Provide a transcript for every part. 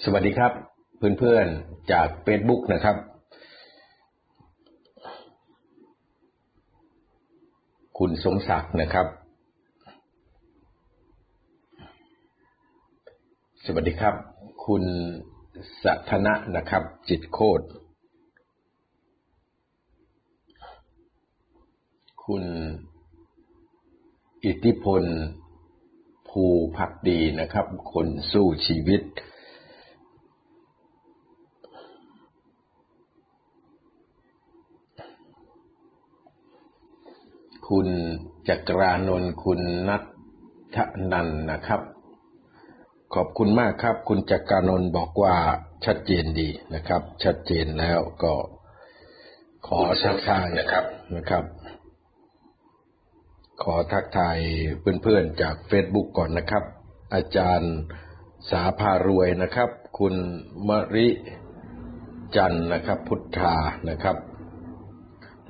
สวัสดีครับเพื่อนๆจาก Facebook นะครับคุณสมศักดิ์นะครับสวัสดีครับคุณสัทนะนะครับจิตโคตรคุณอิทธิพลภูภักดีนะครับคนสู้ชีวิตคุณจักรานนท์คุณนัทธนันท์นะครับขอบคุณมากครับคุณจักรานนท์บอกว่าชัดเจนดีนะครับชัดเจนแล้วก็ขอทักทายนะครับขอทักทายเพื่อนๆจาก Facebook ก่อนนะครับอาจารย์สาภารวยนะครับคุณมริจันนะครับพุทธานะครับ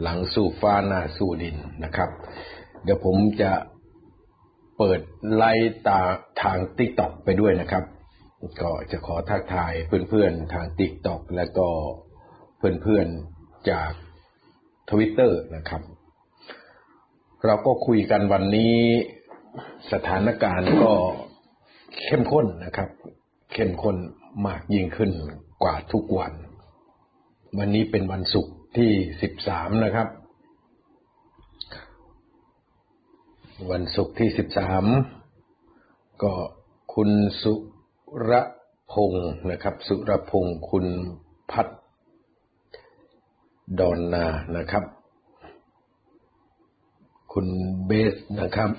หลังสู้ฟ้าหน้าสู้ดินนะครับเดี๋ยวผมจะเปิดไลฟ์ทาง TikTok ไปด้วยนะครับก็จะขอทักทายเพื่อนๆทาง TikTok และก็เพื่อนๆจาก Twitter นะครับเราก็คุยกันวันนี้สถานการณ์ก็เข้มข้นนะครับเข้มข้นมากยิ่งขึ้นกว่าทุกวันวันนี้เป็นวันศุกร์ที่13นะครับวันศุกร์ที่13ก็คุณสุรพงศ์นะครับสุรพงศ์คุณพัฒน์ดอนนานะครับคุณเบสนะครับ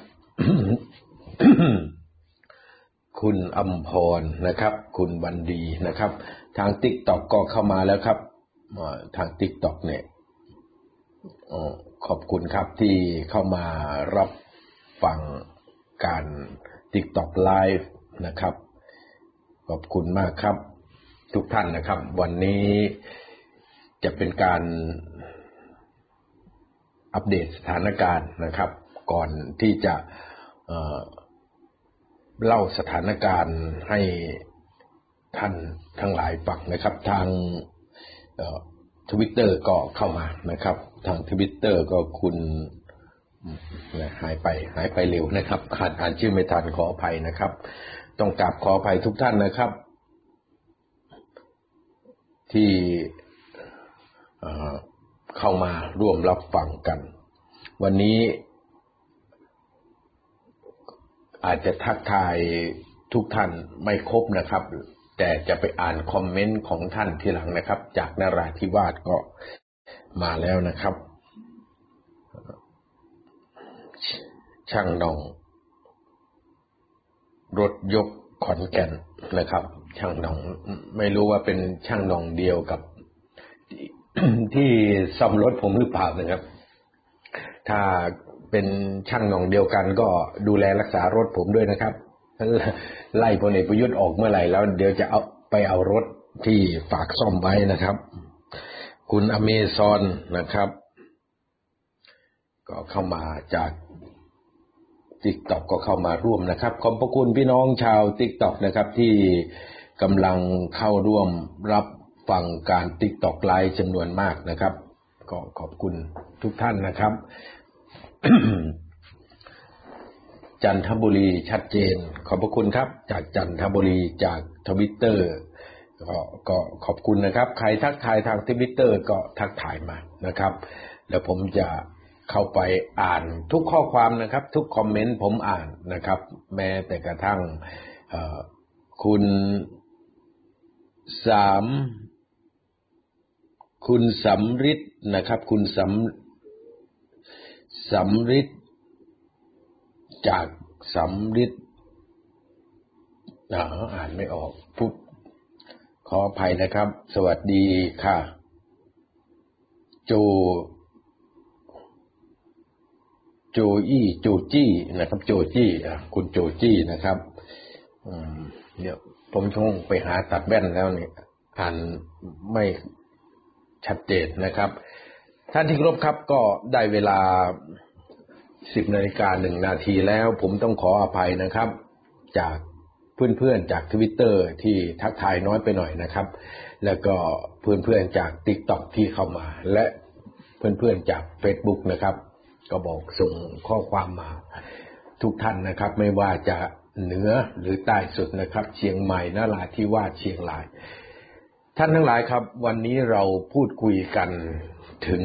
คุณอัมพรนะครับคุณวันดีนะครับทาง TikTok ก็เข้ามาแล้วครับทาง TikTok เนี่ยขอบคุณครับที่เข้ามารับฟังการ TikTok Live นะครับขอบคุณมากครับทุกท่านนะครับวันนี้จะเป็นการอัปเดตสถานการณ์นะครับก่อนที่จะเล่าสถานการณ์ให้ท่านทั้งหลายฟังนะครับทางTwitter ก็เข้ามานะครับทาง Twitter ก็คุณหายไปเร็วนะครับขาดอ่านชื่อไม่ทันขออภัยนะครับต้องกราบขออภัยทุกท่านนะครับที่เข้ามาร่วมรับฟังกันวันนี้อาจจะทักทายทุกท่านไม่ครบนะครับแต่จะไปอ่านคอมเมนต์ของท่านทีหลังนะครับจากนราธิวาสก็มาแล้วนะครับช่างนองรถยกขอนแก่นนะครับช่างนองไม่รู้ว่าเป็นช่างนองเดียวกับที่ซ่อมรถผมหรือเปล่านะครับถ้าเป็นช่างนองเดียวกันก็ดูแลรักษารถผมด้วยนะครับไล่พลเอกประยุทธ์ออกเมื่อไหร่แล้วเดี๋ยวจะเอารถที่ฝากซ่อมไว้นะครับคุณอเมซอนนะครับก็เข้ามาจาก TikTok ก็เข้ามาร่วมนะครับขอบพระคุณพี่น้องชาว TikTok นะครับที่กำลังเข้าร่วมรับฟังการ TikTok Live จำนวนมากนะครับก็ขอบคุณทุกท่านนะครับ จันทบุรีชัดเจนขอบพระคุณครับจากจันทบุรีจาก Twitter ก็ขอบคุณนะครับใครทักทายทาง Twitter ก็ทักทายมานะครับแล้วผมจะเข้าไปอ่านทุกข้อความนะครับทุกคอมเมนต์ผมอ่านนะครับแม้แต่กระทั่งคุณคุณสำริดนะครับคุณสำริดจากสำริดอ่านไม่ออกพุทธขออภัยนะครับสวัสดีค่ะโจจี้นะครับโจจี้คุณโจจี้นะครับเดี๋ยวผมคงไปหาตัดแว่นแล้วเนี่ยอ่านไม่ชัดเจนนะครับท่านที่เคารพครับก็ได้เวลา 10:01 น.แล้วผมต้องขออภัยนะครับจาก เพื่อนๆจาก Twitter ที่ทักทายน้อยไปหน่อยนะครับแล้วก็เพื่อนๆจาก TikTok ที่เข้ามาและเพื่อนๆจาก Facebook นะครับก็บอกส่งข้อความมาทุกท่านนะครับไม่ว่าจะเหนือหรือใต้สุดนะครับเชียงใหม่นราธิวาสเชียงรายท่านทั้งหลายครับวันนี้เราพูดคุยกันถึง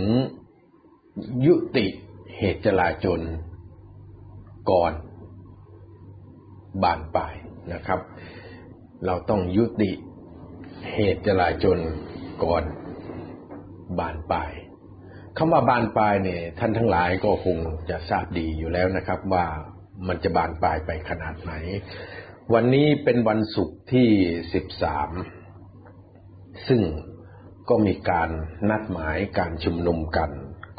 ยุติเหตุจลาจลก่อนบานปลายนะครับเราต้องยุติเหตุจลาจลก่อนบานปลายคำว่าบานปลายเนี่ยท่านทั้งหลายก็คงจะทราบดีอยู่แล้วนะครับว่ามันจะบานปลายไปขนาดไหนวันนี้เป็นวันศุกร์ที่13ซึ่งก็มีการนัดหมายการชุมนุมกัน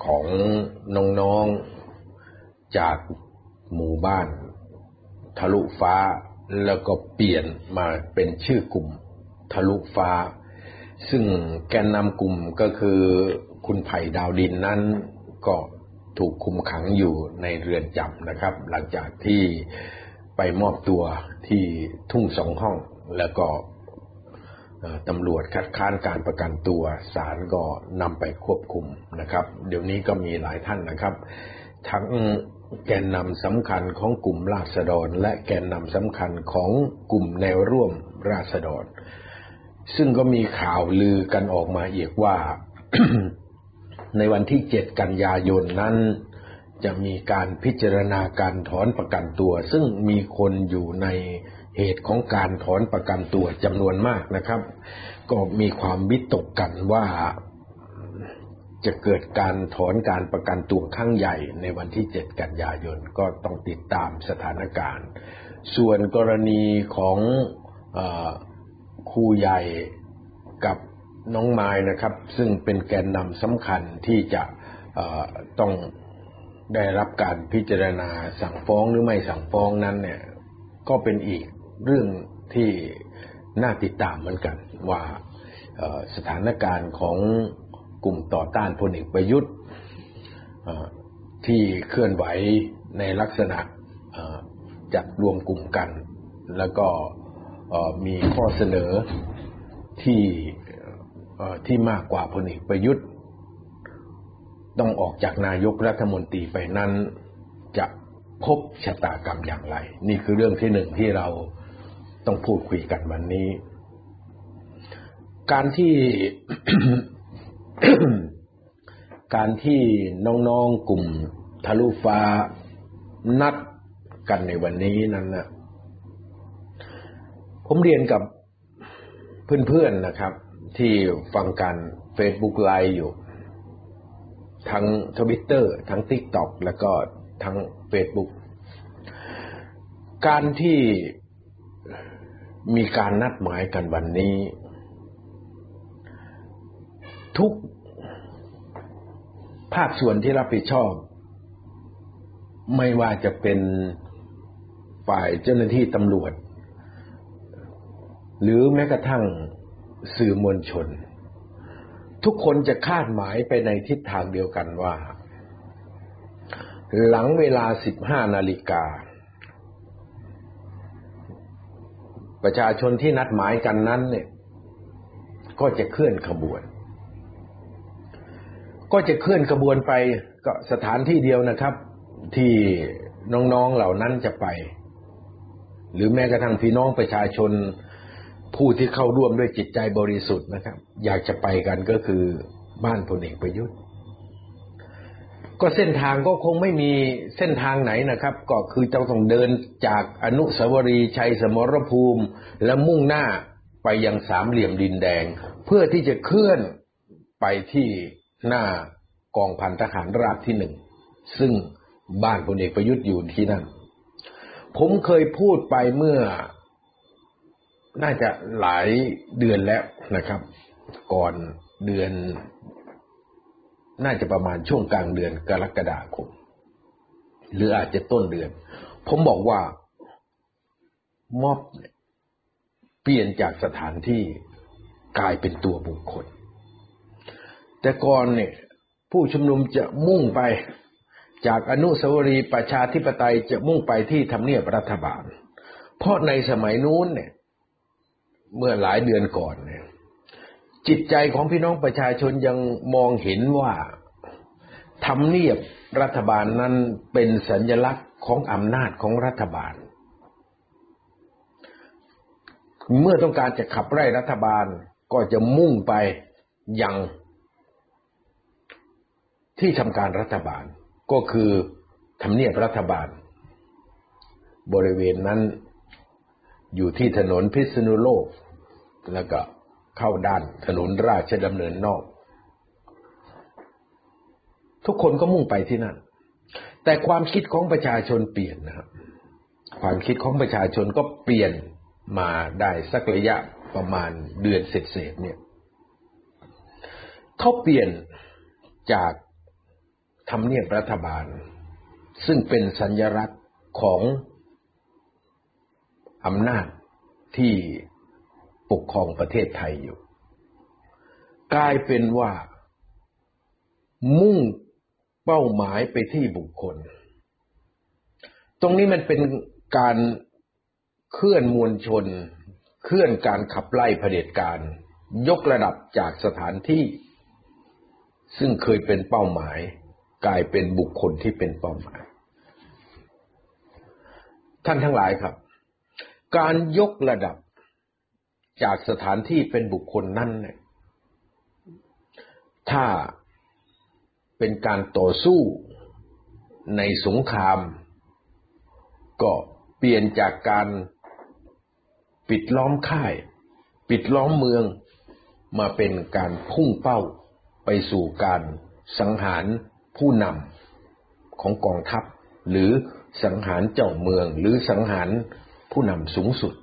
ของน้องๆจากหมู่บ้านทะลุฟ้าแล้วก็เปลี่ยนมาเป็นชื่อกลุ่มทะลุฟ้าซึ่งแกนนำกลุ่มก็คือคุณไผ่ดาวดินนั้นก็ถูกคุมขังอยู่ในเรือนจำนะครับหลังจากที่ไปมอบตัวที่ทุ่งสองห้องแล้วก็ตำรวจคัดค้านการประกันตัวศาลก็นำไปควบคุมนะครับเดี๋ยวนี้ก็มีหลายท่านนะครับทั้งแกนนำสำคัญของกลุ่มราษฎรและแกนนำสำคัญของกลุ่มแนวร่วมราษฎรซึ่งก็มีข่าวลือกันออกมาอีกว่า ในวันที่7กันยายนนั้นจะมีการพิจารณาการถอนประกันตัวซึ่งมีคนอยู่ในเหตุของการถอนประกันตัวจำนวนมากนะครับก็มีความวิตกกันว่าจะเกิดการถอนการประกันตัวครั้งใหญ่ในวันที่7กันยายนก็ต้องติดตามสถานการณ์ส่วนกรณีของครูใหญ่กับน้องไม้นะครับซึ่งเป็นแกนนำสำคัญที่จะต้องได้รับการพิจารณาสั่งฟ้องหรือไม่สั่งฟ้องนั้นเนี่ยก็เป็นอีกเรื่องที่น่าติดตามเหมือนกันว่าสถานการณ์ของกลุ่มต่อต้านพลเอกประยุทธ์ที่เคลื่อนไหวในลักษณะจัดรวมกลุ่มกันแล้วก็มีข้อเสนอที่มากกว่าพลเอกประยุทธ์ต้องออกจากนายกรัฐมนตรีไปนั้นจะพบชะตากรรมอย่างไรนี่คือเรื่องที่หนึ่งที่เราต้องพูดคุยกันวันนี้การที่ น้องๆกลุ่มทะลุฟ้านัดกันในวันนี้นั้นนะผมเรียนกับเพื่อนๆนะครับที่ฟังการ Facebook Live อยู่ทั้ง Twitter ทั้ง TikTok แล้วก็ทั้ง Facebook การที่มีการนัดหมายกันวันนี้ทุกภาคส่วนที่รับผิดชอบไม่ว่าจะเป็นฝ่ายเจ้าหน้าที่ตำรวจหรือแม้กระทั่งสื่อมวลชนทุกคนจะคาดหมายไปในทิศทางเดียวกันว่าหลังเวลา 15 นาฬิกาประชาชนที่นัดหมายกันนั้นเนี่ยก็จะเคลื่อนขบวนไปก็สถานที่เดียวนะครับที่น้องๆเหล่านั้นจะไปหรือแม้กระทั่งพี่น้องประชาชนผู้ที่เข้าร่วมด้วยจิตใจบริสุทธิ์นะครับอยากจะไปกันก็คือบ้านพลเอกประยุทธ์ก็เส้นทางก็คงไม่มีเส้นทางไหนนะครับก็คือจะต้องเดินจากอนุสาวรีย์ชัยสมรภูมิและมุ่งหน้าไปยังสามเหลี่ยมดินแดงเพื่อที่จะเคลื่อนไปที่หน้ากองพันทหารราบที่หนึ่งซึ่งบ้านพลเอกประยุทธ์อยู่ที่นั่นผมเคยพูดไปเมื่อน่าจะหลายเดือนแล้วนะครับก่อนเดือนน่าจะประมาณช่วงกลางเดือนกรกฎาคมหรืออาจจะต้นเดือนผมบอกว่าม็อบเปลี่ยนจากสถานที่กลายเป็นตัวบุคคลแต่ก่อนเนี่ยผู้ชุมนุมจะมุ่งไปจากอนุสาวรีย์ประชาธิปไตยจะมุ่งไปที่ทำเนียบรัฐบาล เพราะในสมัยนู้นเนี่ยเมื่อหลายเดือนก่อนเนี่ยจิตใจของพี่น้องประชาชนยังมองเห็นว่าทำเนียบรัฐบาลนั้นเป็นสัญลักษณ์ของอำนาจของรัฐบาลเมื่อต้องการจะขับไล่รัฐบาลก็จะมุ่งไปยังที่ทำการรัฐบาลก็คือทำเนียบรัฐบาลบริเวณนั้นอยู่ที่ถนนพิษณุโลกแล้วก็เข้าด้านถนนราชดำเนินนอกทุกคนก็มุ่งไปที่นั่นแต่ความคิดของประชาชนเปลี่ยนนะครับความคิดของประชาชนก็เปลี่ยนมาได้สักระยะประมาณเดือนเศษๆเนี่ยเขาเปลี่ยนจากทำเนียบรัฐบาลซึ่งเป็นสัญลักษณ์ของอำนาจที่ปกครองประเทศไทยอยู่กลายเป็นว่ามุ่งเป้าหมายไปที่บุคคลตรงนี้มันเป็นการเคลื่อนมวลชนเคลื่อนการขับไล่เผด็จการยกระดับจากสถานที่ซึ่งเคยเป็นเป้าหมายกลายเป็นบุคคลที่เป็นเป้าหมายท่านทั้งหลายครับการยกระดับจากสถานที่เป็นบุคคลนั้นเนี่ยถ้าเป็นการต่อสู้ในสงครามก็เปลี่ยนจากการปิดล้อมค่ายปิดล้อมเมืองมาเป็นการพุ่งเป้าไปสู่การสังหารผู้นำของกองทัพหรือสังหารเจ้าเมืองหรือสังหารผู้นำสูงสุด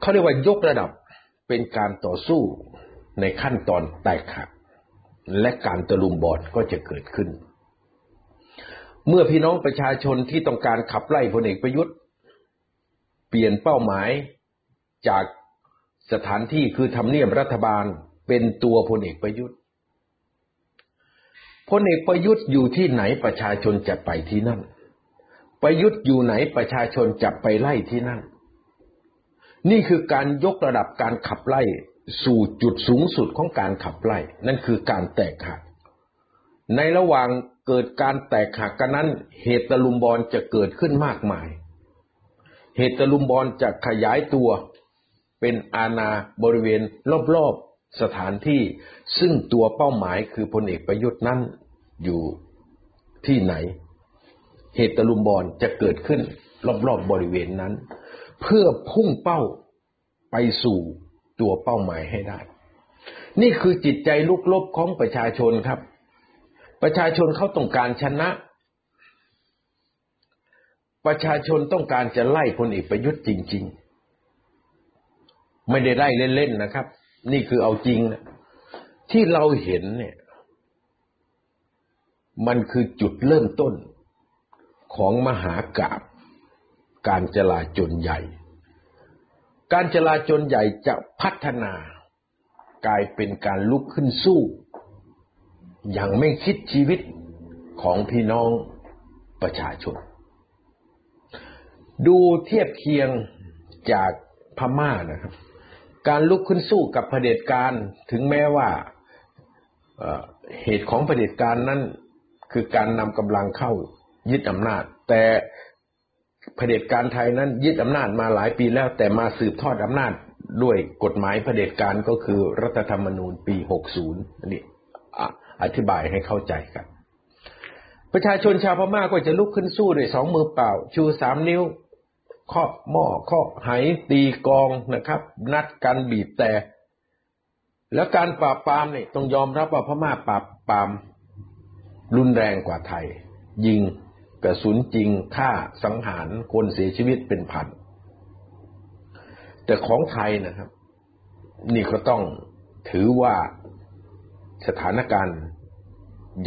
เขาเรียกว่ายกระดับเป็นการต่อสู้ในขั้นตอนแตกหักและการตะลุมบอลก็จะเกิดขึ้นเมื่อพี่น้องประชาชนที่ต้องการขับไล่พลเอกประยุทธ์เปลี่ยนเป้าหมายจากสถานที่คือทำเนียบรัฐบาลเป็นตัวพลเอกประยุทธ์พลเอกประยุทธ์อยู่ที่ไหนประชาชนจะไปที่นั่นประยุทธ์อยู่ไหนประชาชนจะไปไล่ที่นั่นนี่คือการยกระดับการขับไล่สู่จุดสูงสุดของการขับไล่นั่นคือการแตกหักในระหว่างเกิดการแตกหักกันนั้นเหตุตะลุมบอลจะเกิดขึ้นมากมายเหตุตะลุมบอลจะขยายตัวเป็นอาณาบริเวณรอบๆสถานที่ซึ่งตัวเป้าหมายคือพลเอกประยุทธ์นั้นอยู่ที่ไหนเหตุตะลุมบอลจะเกิดขึ้นรอบๆบริเวณนั้นเพื่อพุ่งเป้าไปสู่ตัวเป้าหมายให้ได้นี่คือจิตใจลุกลบของประชาชนครับประชาชนเขาต้องการชนะประชาชนต้องการจะไล่พลเอกประยุทธ์จริงๆไม่ได้ไล่เล่นๆนะครับนี่คือเอาจริงนะที่เราเห็นเนี่ยมันคือจุดเริ่มต้นของมหากาพย์การจลาจลใหญ่การจลาจลใหญ่จะพัฒนากลายเป็นการลุกขึ้นสู้อย่างไม่คิดชีวิตของพี่น้องประชาชนดูเทียบเคียงจากพม่านะครับการลุกขึ้นสู้กับเผด็จการถึงแม้ว่าเหตุของเผด็จการนั้นคือการนำกำลังเข้ายึดอำนาจแต่เผด็จการไทยนั้นยึดอำนาจมาหลายปีแล้วแต่มาสืบทอดอำนาจด้วยกฎหมายเผด็จการก็คือรัฐธรรมนูญปี60นี่อธิบายให้เข้าใจกันประชาชนชาวพม่าก็จะลุกขึ้นสู้ด้วยสองมือเปล่าชู3นิ้วเคาะหม้อเคาะไหตีกองนะครับนัดกันบีบแต่แล้วการปราบปรามเนี่ยต้องยอมรับว่าพม่าปราบปรามรุนแรงกว่าไทยยิงกระสุนจริงฆ่าสังหารคนเสียชีวิตเป็นพันแต่ของไทยนะครับนี่ก็ต้องถือว่าสถานการณ์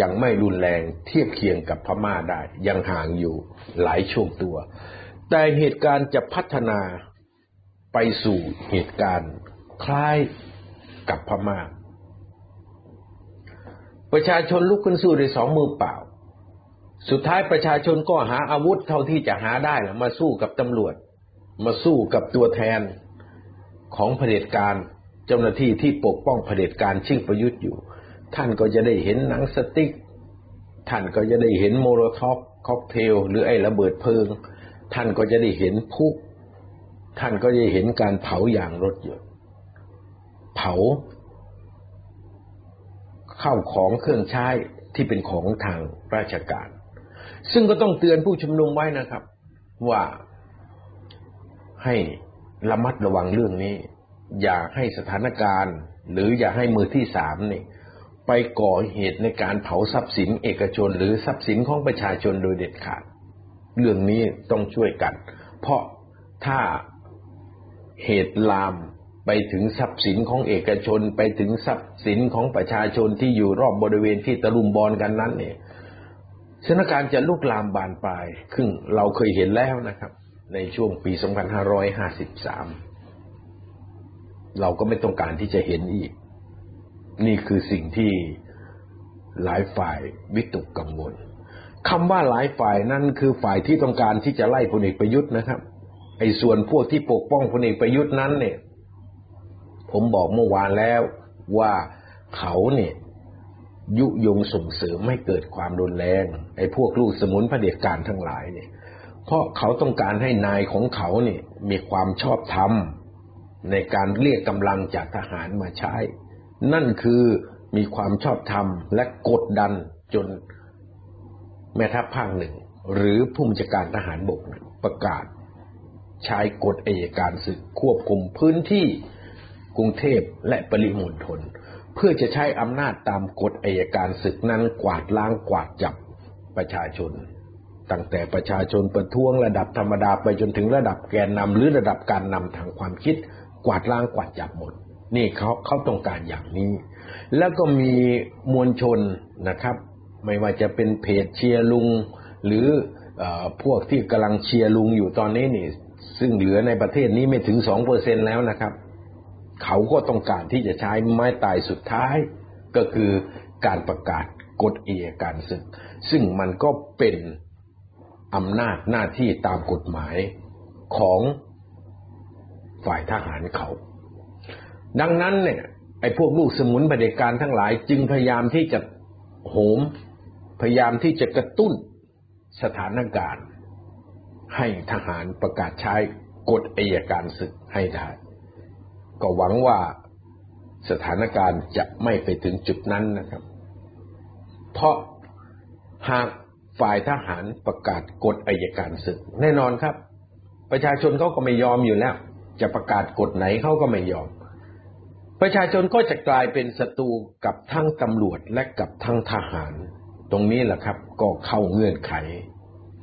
ยังไม่รุนแรงเทียบเคียงกับพม่าได้ยังห่างอยู่หลายช่วงตัวแต่เหตุการณ์จะพัฒนาไปสู่เหตุการณ์คล้ายกับพม่าประชาชนลุกขึ้นสู้ด้วยสองมือเปล่า สุดท้ายประชาชนก็หาอาวุธเท่าที่จะหาได้แหละมาสู้กับตำรวจมาสู้กับตัวแทนของเผด็จการเจ้าหน้าที่ที่ปกป้องเผด็จการชิงประยุทธ์อยู่ท่านก็จะได้เห็นหนังสติ๊กท่านก็จะได้เห็นโมโลท็อปค็อกเทลหรือไอ้ระเบิดเพลิงท่านก็จะได้เห็นพลุท่านก็จะเห็นการเผาอย่างรถยนต์เผาข้าวของเครื่องใช้ที่เป็นของทางราชการซึ่งก็ต้องเตือนผู้ชุมนุมไว้นะครับว่าให้ระมัดระวังเรื่องนี้อย่าให้สถานการณ์หรืออย่าให้มือที่สามนี่ไปก่อเหตุในการเผาทรัพย์สินเอกชนหรือทรัพย์สินของประชาชนโดยเด็ดขาดเรื่องนี้ต้องช่วยกันเพราะถ้าเหตุลามไปถึงทรัพย์สินของเอกชนไปถึงทรัพย์สินของประชาชนที่อยู่รอบบริเวณที่ตะลุมบอลกันนั้นเนี่ยสถานการณ์จะลุกลามบานปลายซึ่งเราเคยเห็นแล้วนะครับในช่วงปี 2553 เราก็ไม่ต้องการที่จะเห็นอีกนี่คือสิ่งที่หลายฝ่ายวิตกกังวลคำว่าหลายฝ่ายนั่นคือฝ่ายที่ต้องการที่จะไล่พลเอกประยุทธ์นะครับไอ้ส่วนพวกที่ปกป้องพลเอกประยุทธ์นั้นเนี่ยผมบอกเมื่อวานแล้วว่าเขาเนี่ยยุยงส่งเสริมให้เกิดความรุนแรงไอ้พวกลูกสมุนเผด็จการทั้งหลายเนี่ยเพราะเขาต้องการให้นายของเขาเนี่ยมีความชอบธรรมในการเรียกกำลังจากทหารมาใช้นั่นคือมีความชอบธรรมและกดดันจนแม่ทัพภาคหนึ่งหรือผู้บัญชาการทหารบกประกาศใช้กฎอัยการศึกควบคุมพื้นที่กรุงเทพและปริมณฑลเพื่อจะใช้อำนาจตามกฎอัยการศึกนั้นกวาดล้างกวาดจับประชาชนตั้งแต่ประชาชนประท้วงระดับธรรมดาไปจนถึงระดับแกนนำหรือระดับการนำทางความคิดกวาดล้างกวาดจับหมดนี่เขาต้องการอย่างนี้แล้วก็มีมวลชนนะครับไม่ว่าจะเป็นเพจเชียร์ลุงหรือพวกที่กำลังเชียร์ลุงอยู่ตอนนี้นี่ซึ่งเหลือในประเทศนี้ไม่ถึง 2% แล้วนะครับเขาก็ต้องการที่จะใช้ไม้ตายสุดท้ายก็คือการประกาศกฎอัยการศึกซึ่งมันก็เป็นอำนาจหน้าที่ตามกฎหมายของฝ่ายทหารเขาดังนั้นเนี่ยไอ้พวกลูกสมุนเผด็จการทั้งหลายจึงพยายามที่จะโหมพยายามที่จะกระตุ้นสถานการณ์ให้ทหารประกาศใช้กฎอัยการศึกให้ได้ก็หวังว่าสถานการณ์จะไม่ไปถึงจุดนั้นนะครับเพราะหากฝ่ายทหารประกาศกฎอัยการศึกแน่นอนครับประชาชนเขาก็ไม่ยอมอยู่แล้วจะประกาศกฎไหนเขาก็ไม่ยอมประชาชนก็จะกลายเป็นศัตรูกับทั้งตำรวจและกับทั้งทหารตรงนี้แหละครับก็เข้าเงื่อนไข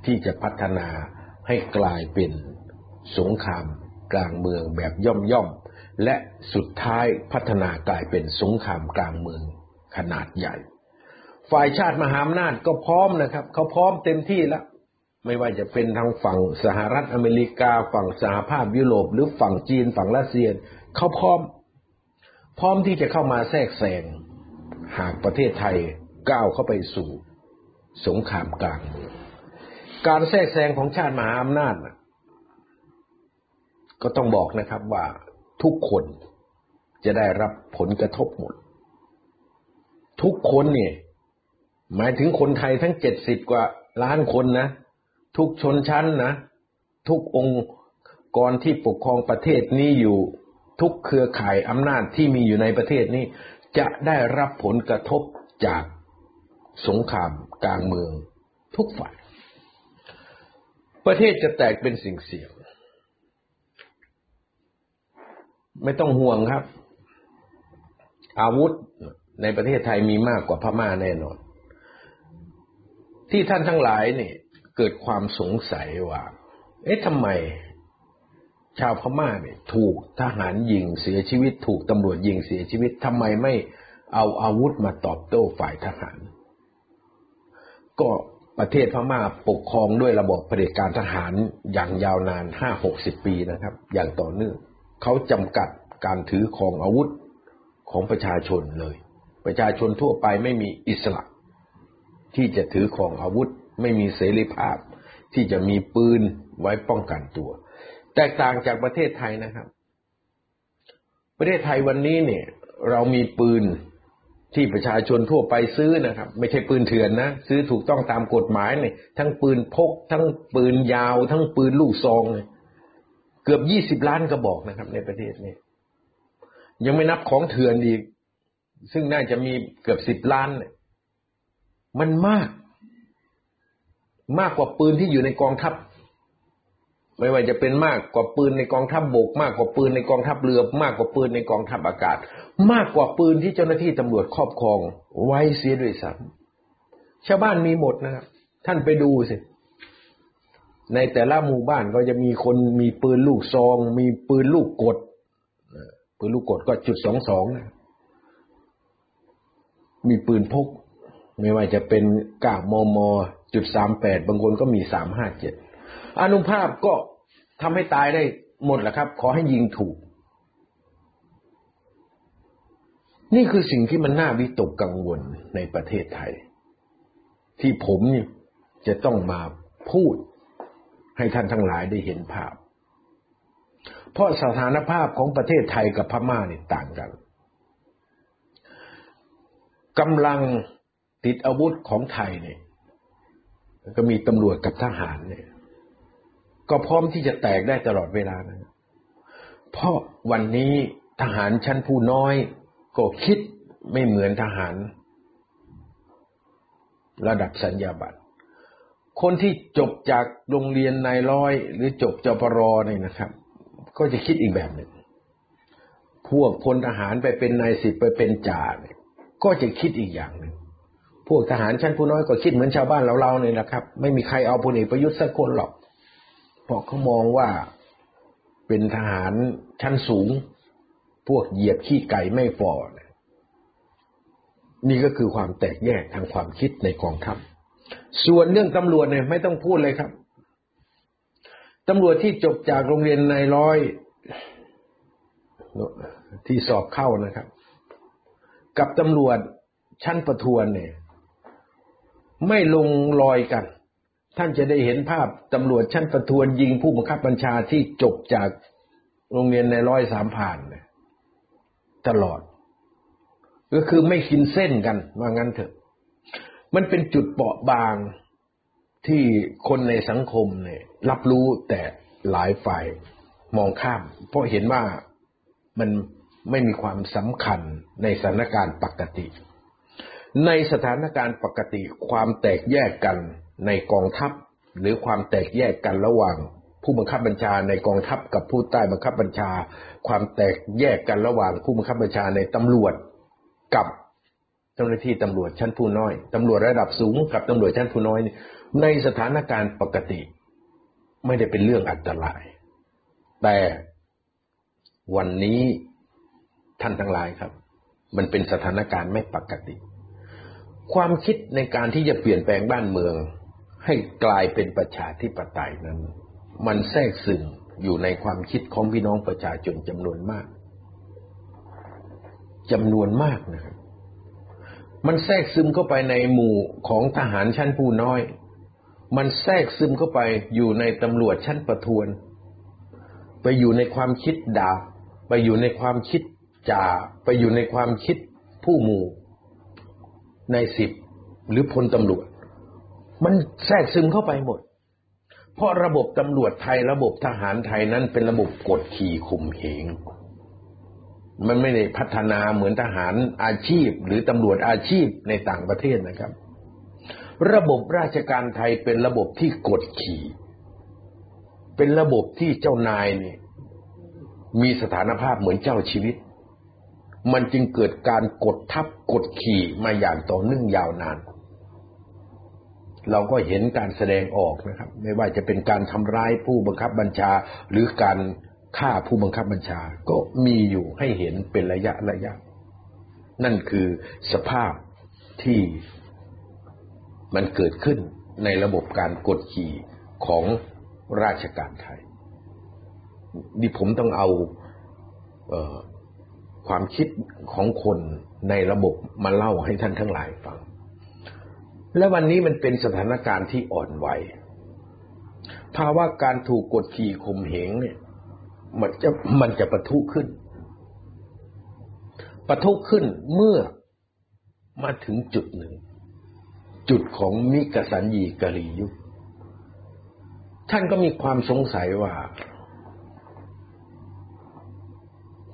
ที่จะพัฒนาให้กลายเป็นสงครามกลางเมืองแบบย่อมๆและสุดท้ายพัฒนากลายเป็นสงครามกลางเมืองขนาดใหญ่ฝ่ายชาติมหาอำนาจก็พร้อมนะครับเขาพร้อมเต็มที่แล้วไม่ว่าจะเป็นทางฝั่งสหรัฐอเมริกาฝั่งสหภาพยุโรปหรือฝั่งจีนฝั่งรัสเซียเขาพร้อมที่จะเข้ามาแทรกแซงหากประเทศไทยก้าวเข้าไปสู่สงครามกลางเมืองการแทรกแซงของชาติมหาอำนาจก็ต้องบอกนะครับว่าทุกคนจะได้รับผลกระทบหมดทุกคนเนี่ยหมายถึงคนไทยทั้ง70กว่าล้านคนนะทุกชนชั้นนะทุกองค์กรที่ปกครองประเทศนี้อยู่ทุกเครือข่ายอำนาจที่มีอยู่ในประเทศนี้จะได้รับผลกระทบจากสงครามกลางเมืองทุกฝ่ายประเทศจะแตกเป็นสิ่งเสียงไม่ต้องห่วงครับอาวุธในประเทศไทยมีมากกว่าพม่าแน่นอนที่ท่านทั้งหลายเนี่ยเกิดความสงสัยว่าเอ๊ะทำไมชาวพม่าเนี่ยถูกทหารยิงเสียชีวิตถูกตำรวจยิงเสียชีวิตทำไมไม่เอาอาวุธมาตอบโต้ฝ่ายทหารก็ประเทศพม่าปกครองด้วยระบบเผด็จการทหารอย่างยาวนาน 50-60 ปีนะครับอย่างต่อเนื่องเขาจำกัดการถือครองอาวุธของประชาชนเลยประชาชนทั่วไปไม่มีอิสระที่จะถือครองอาวุธ ไม่มีเสรีภาพที่จะมีปืนไว้ป้องกันตัวแตกต่างจากประเทศไทยนะครับประเทศไทยวันนี้เนี่ยเรามีปืนที่ประชาชนทั่วไปซื้อนะครับไม่ใช่ปืนเถื่อนนะซื้อถูกต้องตามกฎหมายเนี่ยทั้งปืนพกทั้งปืนยาวทั้งปืนลูกซองเนี่ยเกือบ20 ล้านกระบอกนะครับในประเทศนี้ยังไม่นับของเถื่อนอีกซึ่งน่าจะมีเกือบ10 ล้านเนี่ยมันมากกว่าปืนที่อยู่ในกองทัพไม่ว่าจะเป็นมากกว่าปืนในกองทัพบกมากกว่าปืนในกองทัพเรือมากกว่าปืนในกองทัพอากาศมากกว่าปืนที่เจ้าหน้าที่ตำรวจครอบครองไว้เสียด้วยซ้ำชาวบ้านมีหมดนะครับท่านไปดูสิในแต่ละหมู่บ้านก็จะมีคนมีปืนลูกซองมีปืนลูกกดก็.22นะมีปืนพกไม่ว่าจะเป็น9 มม. .38 บางคนก็มี357อานุภาพก็ทำให้ตายได้หมดแหละครับขอให้ยิงถูกนี่คือสิ่งที่มันน่าวิตกกังวลในประเทศไทยที่ผมจะต้องมาพูดให้ท่านทั้งหลายได้เห็นภาพเพราะสถานภาพของประเทศไทยกับพม่าเนี่ยต่างกันกำลังติดอาวุธของไทยเนี่ยก็มีตำรวจกับทหารเนี่ยก็พร้อมที่จะแตกได้ตลอดเวลานะเพราะวันนี้ทหารชั้นผู้น้อยก็คิดไม่เหมือนทหารระดับสัญญาบัตรคนที่จบจากโรงเรียนนายร้อยหรือจบจปร.เนี่ยนะครับก็จะคิดอีกแบบหนึ่งพวกพลทหารไปเป็นนายสิบไปเป็นจ่าเนี่ยก็จะคิดอีกอย่างหนึ่งพวกทหารชั้นผู้น้อยก็คิดเหมือนชาวบ้านเราเนี่ยนะครับไม่มีใครเอาพลเอกประยุทธ์สักคนหรอกเพราะเขามองว่าเป็นทหารชั้นสูงพวกเหยียบขี้ไก่ไม่ฟอนี่ก็คือความแตกแยกทางความคิดในกองทัพส่วนเรื่องตำรวจเนี่ยไม่ต้องพูดเลยครับตำรวจที่จบจากโรงเรียนนายร้อยที่สอบเข้านะครับกับตำรวจชั้นประทวนเนี่ยไม่ลงรอยกันท่านจะได้เห็นภาพตำรวจชั้นประทวนยิงผู้บังคับบัญชาที่จบจากโรงเรียนนายร้อย3 ผ่านเนี่ยตลอดก็คือไม่กินเส้นกันว่างั้นเถอะมันเป็นจุดเปราะบางที่คนในสังคมเนี่ยรับรู้แต่หลายฝ่ายมองข้ามเพราะเห็นว่ามันไม่มีความสำคัญในสถานการณ์ปกติในสถานการณ์ปกติความแตกแยกกันในกองทัพหรือความแตกแยกกันระหว่างผู้บังคับบัญชาในกองทัพกับผู้ใต้บังคับบัญชาความแตกแยกกันระหว่างผู้บังคับบัญชาในตำรวจกับเจ้าหน้าที่ตำรวจชั้นผู้น้อยตำรวจระดับสูงกับตำรวจชั้นผู้น้อยในสถานการณ์ปกติไม่ได้เป็นเรื่องอันตรายแต่วันนี้ท่านทั้งหลายครับมันเป็นสถานการณ์ไม่ปกติความคิดในการที่จะเปลี่ยนแปลงบ้านเมืองให้กลายเป็นประชาธิปไตยนั้นมันแทรกซึมอยู่ในความคิดของพี่น้องประชาชนจำนวนมากนะครับมันแทรกซึมเข้าไปในหมู่ของทหารชั้นผู้น้อยมันแทรกซึมเข้าไปอยู่ในตำรวจชั้นประทวนไปอยู่ในความคิดดาบไปอยู่ในความคิดจ่าไปอยู่ในความคิดผู้หมู่ในสิบหรือพลตำรวจมันแทรกซึมเข้าไปหมดเพราะระบบตำรวจไทยระบบทหารไทยนั้นเป็นระบบกดขี่ข่มเหงมันไม่ได้พัฒนาเหมือนทหารอาชีพหรือตำรวจอาชีพในต่างประเทศนะครับระบบราชการไทยเป็นระบบที่กดขี่เป็นระบบที่เจ้านายนี่มีสถานภาพเหมือนเจ้าชีวิตมันจึงเกิดการกดทับกดขี่มาอย่างต่อเนื่องยาวนานเราก็เห็นการแสดงออกนะครับไม่ว่าจะเป็นการทำร้ายผู้บังคับบัญชาหรือการฆ่าผู้บังคับบัญชาก็มีอยู่ให้เห็นเป็นระยะนั่นคือสภาพที่มันเกิดขึ้นในระบบการกดขี่ของราชการไทยนี่ผมต้องเอาความคิดของคนในระบบมาเล่าให้ท่านทั้งหลายฟัง และวันนี้มันเป็นสถานการณ์ที่อ่อนไหวภาวะการถูกกดขี่ข่มเหงเนี่ยมันจะปะทุขึ้นเมื่อมาถึงจุดหนึ่งจุดของมิกสัญญีกรียุคท่านก็มีความสงสัยว่า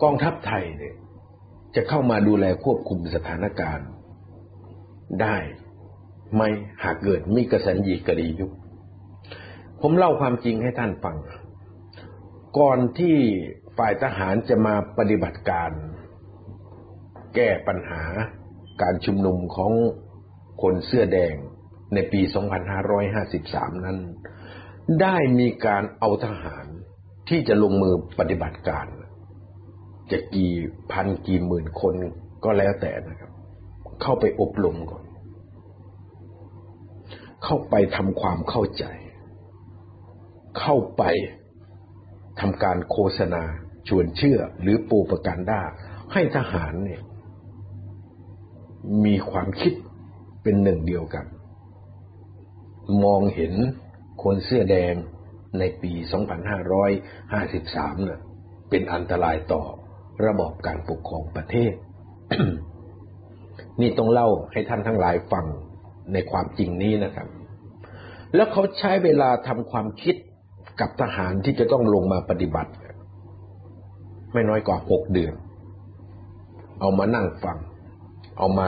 กองทัพไทยเนี่ยจะเข้ามาดูแลควบคุมสถานการณ์ได้ไหมหากเกิดมิกสัญญีกรียุคผมเล่าความจริงให้ท่านฟังก่อนที่ฝ่ายทหารจะมาปฏิบัติการแก้ปัญหาการชุมนุมของคนเสื้อแดงในปี 2553 นั้นได้มีการเอาทหารที่จะลงมือปฏิบัติการจะกี่พันกี่หมื่นคนก็แล้วแต่นะครับเข้าไปอบรมก่อนเข้าไปทำความเข้าใจเข้าไปทำการโฆษณาชวนเชื่อหรือโปรพาแกนดาให้ทหารเนี่ยมีความคิดเป็นหนึ่งเดียวกันมองเห็นคนเสื้อแดงในปี 2553 เนี่ยเป็นอันตรายต่อระบอบการปกครองประเทศ นี่ต้องเล่าให้ท่านทั้งหลายฟังในความจริงนี้นะครับแล้วเขาใช้เวลาทำความคิดกับทหารที่จะต้องลงมาปฏิบัติไม่น้อยกว่า6เดือนเอามานั่งฟังเอามา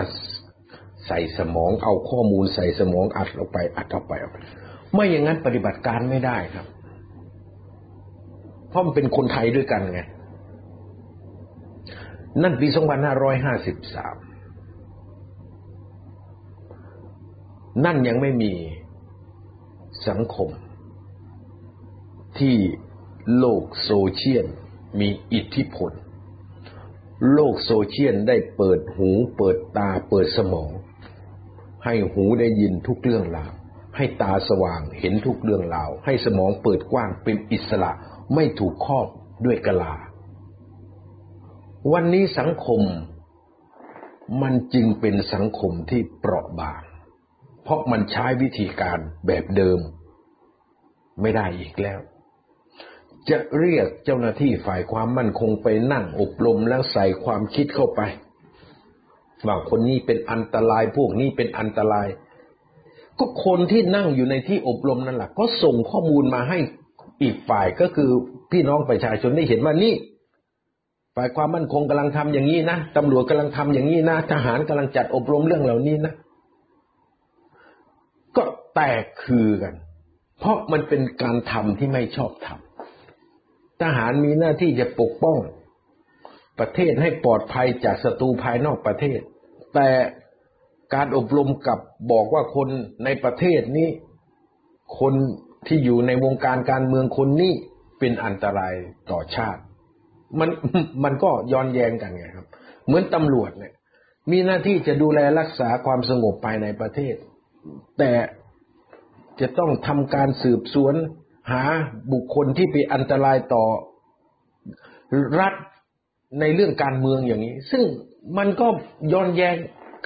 ใส่สมองเอาข้อมูลใส่สมองอัดออกไปไม่อย่างนั้นปฏิบัติการไม่ได้ครับเพราะมันเป็นคนไทยด้วยกันไงนั่นปี 2553 นั่นยังไม่มีสังคมที่โลกโซเชียลมีอิทธิพลโลกโซเชียลได้เปิดหูเปิดตาเปิดสมองให้หูได้ยินทุกเรื่องราวให้ตาสว่างเห็นทุกเรื่องราวให้สมองเปิดกว้างเป็นอิสระไม่ถูกครอบด้วยกลาวันนี้สังคมมันจึงเป็นสังคมที่เปราะบางเพราะมันใช้วิธีการแบบเดิมไม่ได้อีกแล้วจะเรียกเจ้าหน้าที่ฝ่ายความมั่นคงไปนั่งอบรมแล้วใส่ความคิดเข้าไปว่าคนนี้เป็นอันตรายพวกนี้เป็นอันตรายก็คนที่นั่งอยู่ในที่อบรมนั่นแหละก็ส่งข้อมูลมาให้อีกฝ่ายก็คือพี่น้องประชาชนได้เห็นว่านี่ฝ่ายความมั่นคงกำลังทำอย่างนี้นะตำรวจกำลังทำอย่างนี้นะทหารกำลังจัดอบรมเรื่องเหล่านี้นะก็แตกคือกันเพราะมันเป็นการทำที่ไม่ชอบทำทหารมีหน้าที่จะปกป้องประเทศให้ปลอดภัยจากศัตรูภายนอกประเทศแต่การอบรมกับบอกว่าคนในประเทศนี้คนที่อยู่ในวงการการเมืองคนนี้เป็นอันตรายต่อชาติมันก็ย้อนแย้งกันไงครับเหมือนตำรวจเนี่ยมีหน้าที่จะดูแลรักษาความสงบภายในประเทศแต่จะต้องทำการสืบสวนหาบุคคลที่เป็นอันตรายต่อรัฐในเรื่องการเมืองอย่างนี้ซึ่งมันก็ย้อนแย้ง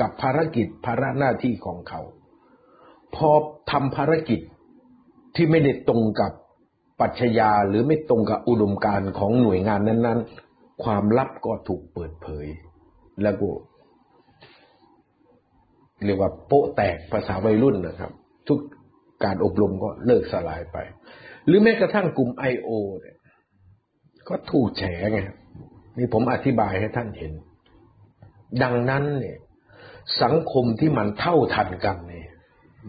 กับภารกิจภาระหน้าที่ของเขาพอทำภารกิจที่ไม่ได้ตรงกับปรัชญาหรือไม่ตรงกับอุดมการณ์ของหน่วยงานนั้นๆความลับก็ถูกเปิดเผยแล้วก็เรียกว่าโป๊ะแตกภาษาวัยรุ่นนะครับทุกการอบรมก็เลิกสลายไปหรือแม้กระทั่งกลุ่ม IO เนี่ยก็ถูกแฉไงนี่ผมอธิบายให้ท่านเห็นดังนั้นเนี่ยสังคมที่มันเท่าทันกันเนี่ย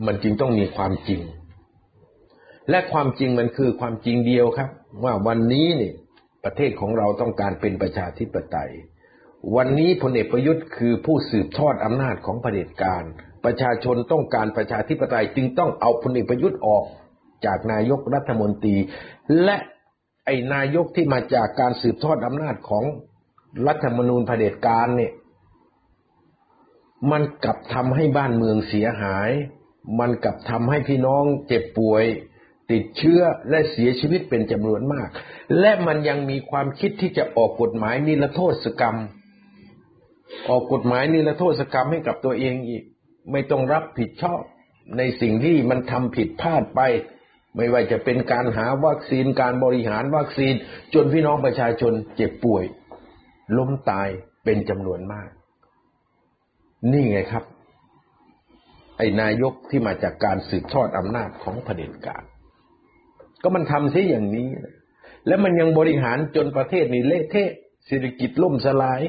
มันจึงต้องมีความจริงและความจริงมันคือความจริงเดียวครับว่าวันนี้เนี่ยประเทศของเราต้องการเป็นประชาธิปไตยวันนี้พลเอกประยุทธ์คือผู้สืบทอดอำนาจของเผด็จการประชาชนต้องการประชาธิปไตยจึงต้องเอาพลเอกประยุทธ์ออกจากนายกรัฐมนตรีและไอ้นายกที่มาจากการสืบทอดอำนาจของรัฐธรรมนูญเผด็จการเนี่ยมันกลับทำให้บ้านเมืองเสียหายมันกลับทำให้พี่น้องเจ็บป่วยติดเชื้อและเสียชีวิตเป็นจำนวนมากและมันยังมีความคิดที่จะออกกฎหมายนิรโทษกรรมออกกฎหมายนิรโทษกรรมให้กับตัวเองอีกไม่ต้องรับผิดชอบ ในสิ่งที่มันทำผิดพลาดไปไม่ว่าจะเป็นการหาวัคซีนการบริหารวัคซีนจนพี่น้องประชาชนเจ็บป่วยล้มตายเป็นจำนวนมากนี่ไงครับไอ้นายกที่มาจากการสืบทอดอำนาจของเผด็จการก็มันทำซะอย่างนี้แล้วมันยังบริหารจนประเทศนี้เละเทะเศรษฐกิจล่มสลาย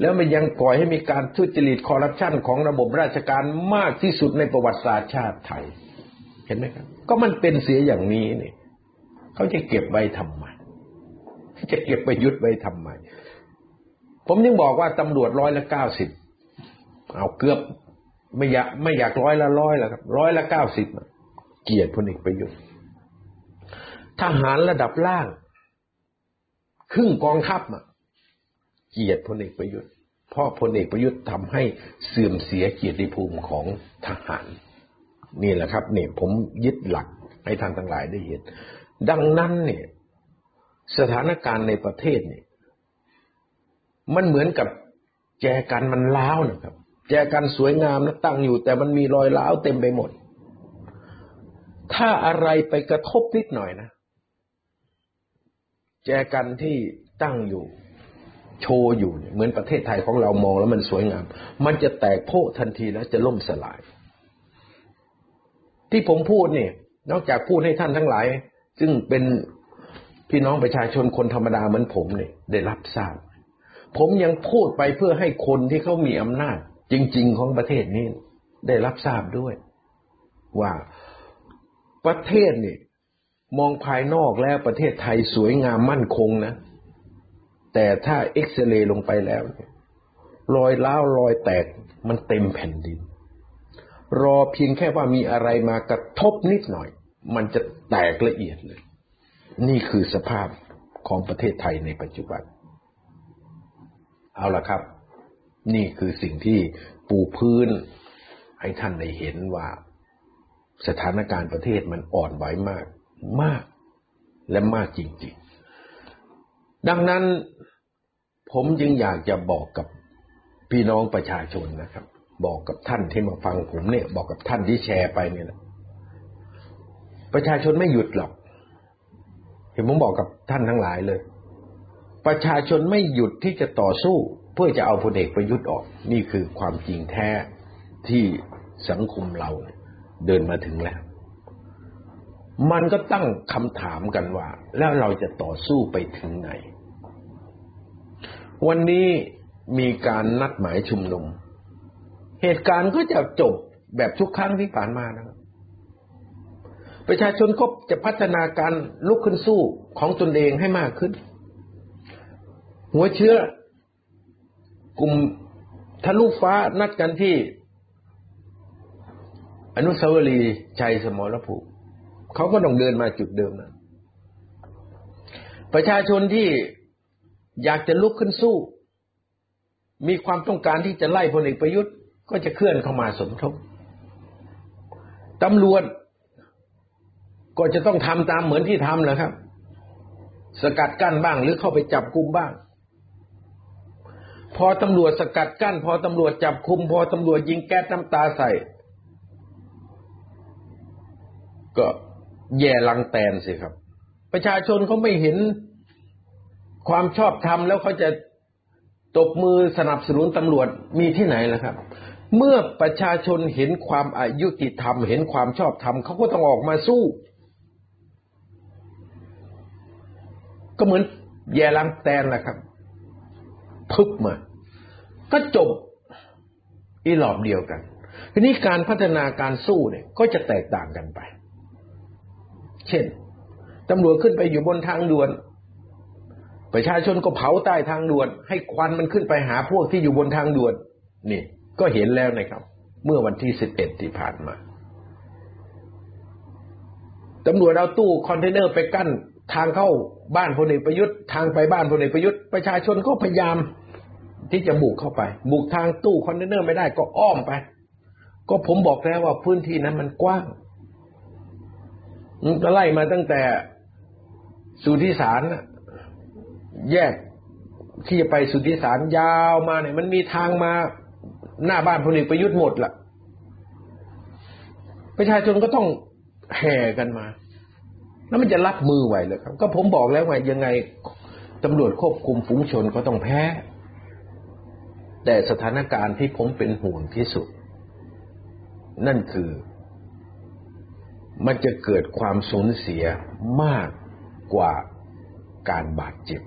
แล้วมันยังปล่อยให้มีการทุจริตคอร์รัปชันของระบบราชการมากที่สุดในประวัติศาสตร์ชาติไทยเห็นไหมครับก็มันเป็นเสียอย่างนี้นี่เขาจะเก็บไว้ทำไมจะเก็บประยุทธ์ไว้ทำไมผมยังบอกว่าตำรวจ190เอาเกือบไม่อยาก100 ละ 100แล้วครับ100 ละ 90เกลียดพลเอกประยุทธ์ทหารระดับล่างครึ่งกองทัพเกลียดพลเอกประยุทธ์เพราะพลเอกประยุทธ์ทำให้เสื่อมเสียเกียรติภูมิของทหารนี่แหละครับเนี่ยผมยึดหลักให้ท่านทั้งหลายได้เห็นดังนั้นเนี่ยสถานการณ์ในประเทศเนี่ยมันเหมือนกับแจกันมันล้าวนะครับแจกันสวยงามนะตั้งอยู่แต่มันมีรอยล้าวเต็มไปหมดถ้าอะไรไปกระทบนิดหน่อยนะแจกันที่ตั้งอยู่โชว์อยู่เหมือนประเทศไทยของเรามองแล้วมันสวยงามมันจะแตกโพะทันทีแล้วจะล่มสลายที่ผมพูดเนี่ยนอกจากพูดให้ท่านทั้งหลายซึ่งเป็นพี่น้องประชาชนคนธรรมดาเหมือนผมเนี่ยได้รับทราบผมยังพูดไปเพื่อให้คนที่เขามีอำนาจจริงๆของประเทศนี้ได้รับทราบด้วยว่าประเทศนี่มองภายนอกแล้วประเทศไทยสวยงามมั่นคงนะแต่ถ้าเอ็กซเรย์ลงไปแล้วรอยร้าวรอยแตกมันเต็มแผ่นดินรอเพียงแค่ว่ามีอะไรมากระทบนิดหน่อยมันจะแตกละเอียดเลยนี่คือสภาพของประเทศไทยในปัจจุบันเอาล่ะครับนี่คือสิ่งที่ปูพื้นให้ท่านได้เห็นว่าสถานการณ์ประเทศมันอ่อนไหวมากมากและมากจริงๆดังนั้นผมจึงอยากจะบอกกับพี่น้องประชาชนนะครับบอกกับท่านที่มาฟังผมเนี่ยบอกกับท่านที่แชร์ไปเนี่ยนะประชาชนไม่หยุดหรอกเห็นผมบอกกับท่านทั้งหลายเลยประชาชนไม่หยุดที่จะต่อสู้เพื่อจะเอาพลเอกประยุทธ์ออกนี่คือความจริงแท้ที่สังคมเราเดินมาถึงแล้วมันก็ตั้งคำถามกันว่าแล้วเราจะต่อสู้ไปถึงไหนวันนี้มีการนัดหมายชุมนุมเหตุการณ์ก็จะจบแบบทุกครั้งที่ผ่านมานะครับประชาชนก็จะพัฒนาการลุกขึ้นสู้ของตนเองให้มากขึ้นหัวเชื้อกลุ่มทะลุฟ้านัดกันที่อนุสาวรีย์ชัยสมรภูมิเขาก็ต้องเดินมาจุดเดิมนะประชาชนที่อยากจะลุกขึ้นสู้มีความต้องการที่จะไล่พลเอกประยุทธ์ก็จะเคลื่อนเข้ามาสมทบตำรวจก็จะต้องทำตามเหมือนที่ทำแหละครับสกัดกั้นบ้างหรือเข้าไปจับกุมบ้างพอตำรวจสกัดกั้นพอตำรวจจับคุมพอตำรวจยิงแก๊สน้ำตาใส่ก็แย่ลังแตนสิครับประชาชนเขาไม่เห็นความชอบธรรมแล้วเขาจะตบมือสนับสนุนตำรวจมีที่ไหนล่ะครับเมื่อประชาชนเห็นความอายุติธรรมเห็นความชอบธรรมเขาก็ต้องออกมาสู้ก็เหมือนแย่ลังแตนล่ะครับพึบมาก็จบอีหลอบเดียวกันทีนี้การพัฒนาการสู้เนี่ยก็จะแตกต่างกันไปเช่นตำรวจขึ้นไปอยู่บนทางด่วนประชาชนก็เผาใต้ทางด่วนให้ควันมันขึ้นไปหาพวกที่อยู่บนทางด่วนนี่ก็เห็นแล้วนะครับเมื่อวันที่11ที่ผ่านมาตำรวจเอาตู้คอนเทนเนอร์ไปกั้นทางเข้าบ้านพลเอกประยุทธ์ทางไปบ้านพลเอกประยุทธ์ประชาชนก็พยายามที่จะบุกเข้าไปบุกทางตู้คอนเทนเนอร์ไม่ได้ก็อ้อมไปก็ผมบอกแล้วว่าพื้นที่นั้นมันกว้างก็ไล่มาตั้งแต่สุทธิสารแยกที่จะไปสุทธิสารยาวมาเนี่ยมันมีทางมาหน้าบ้านพลเอกประยุทธ์หมดล่ะ ประชาชนก็ต้องแห่กันมาแล้วมันจะรับมือไหวเลยครับก็ผมบอกแล้วว่ายังไงตำรวจควบคุมฝูงชนก็ต้องแพ้แต่สถานการณ์ที่ผมเป็นห่วงที่สุดนั่นคือมันจะเกิดความสูญเสียมากกว่าการบาดเจ็บ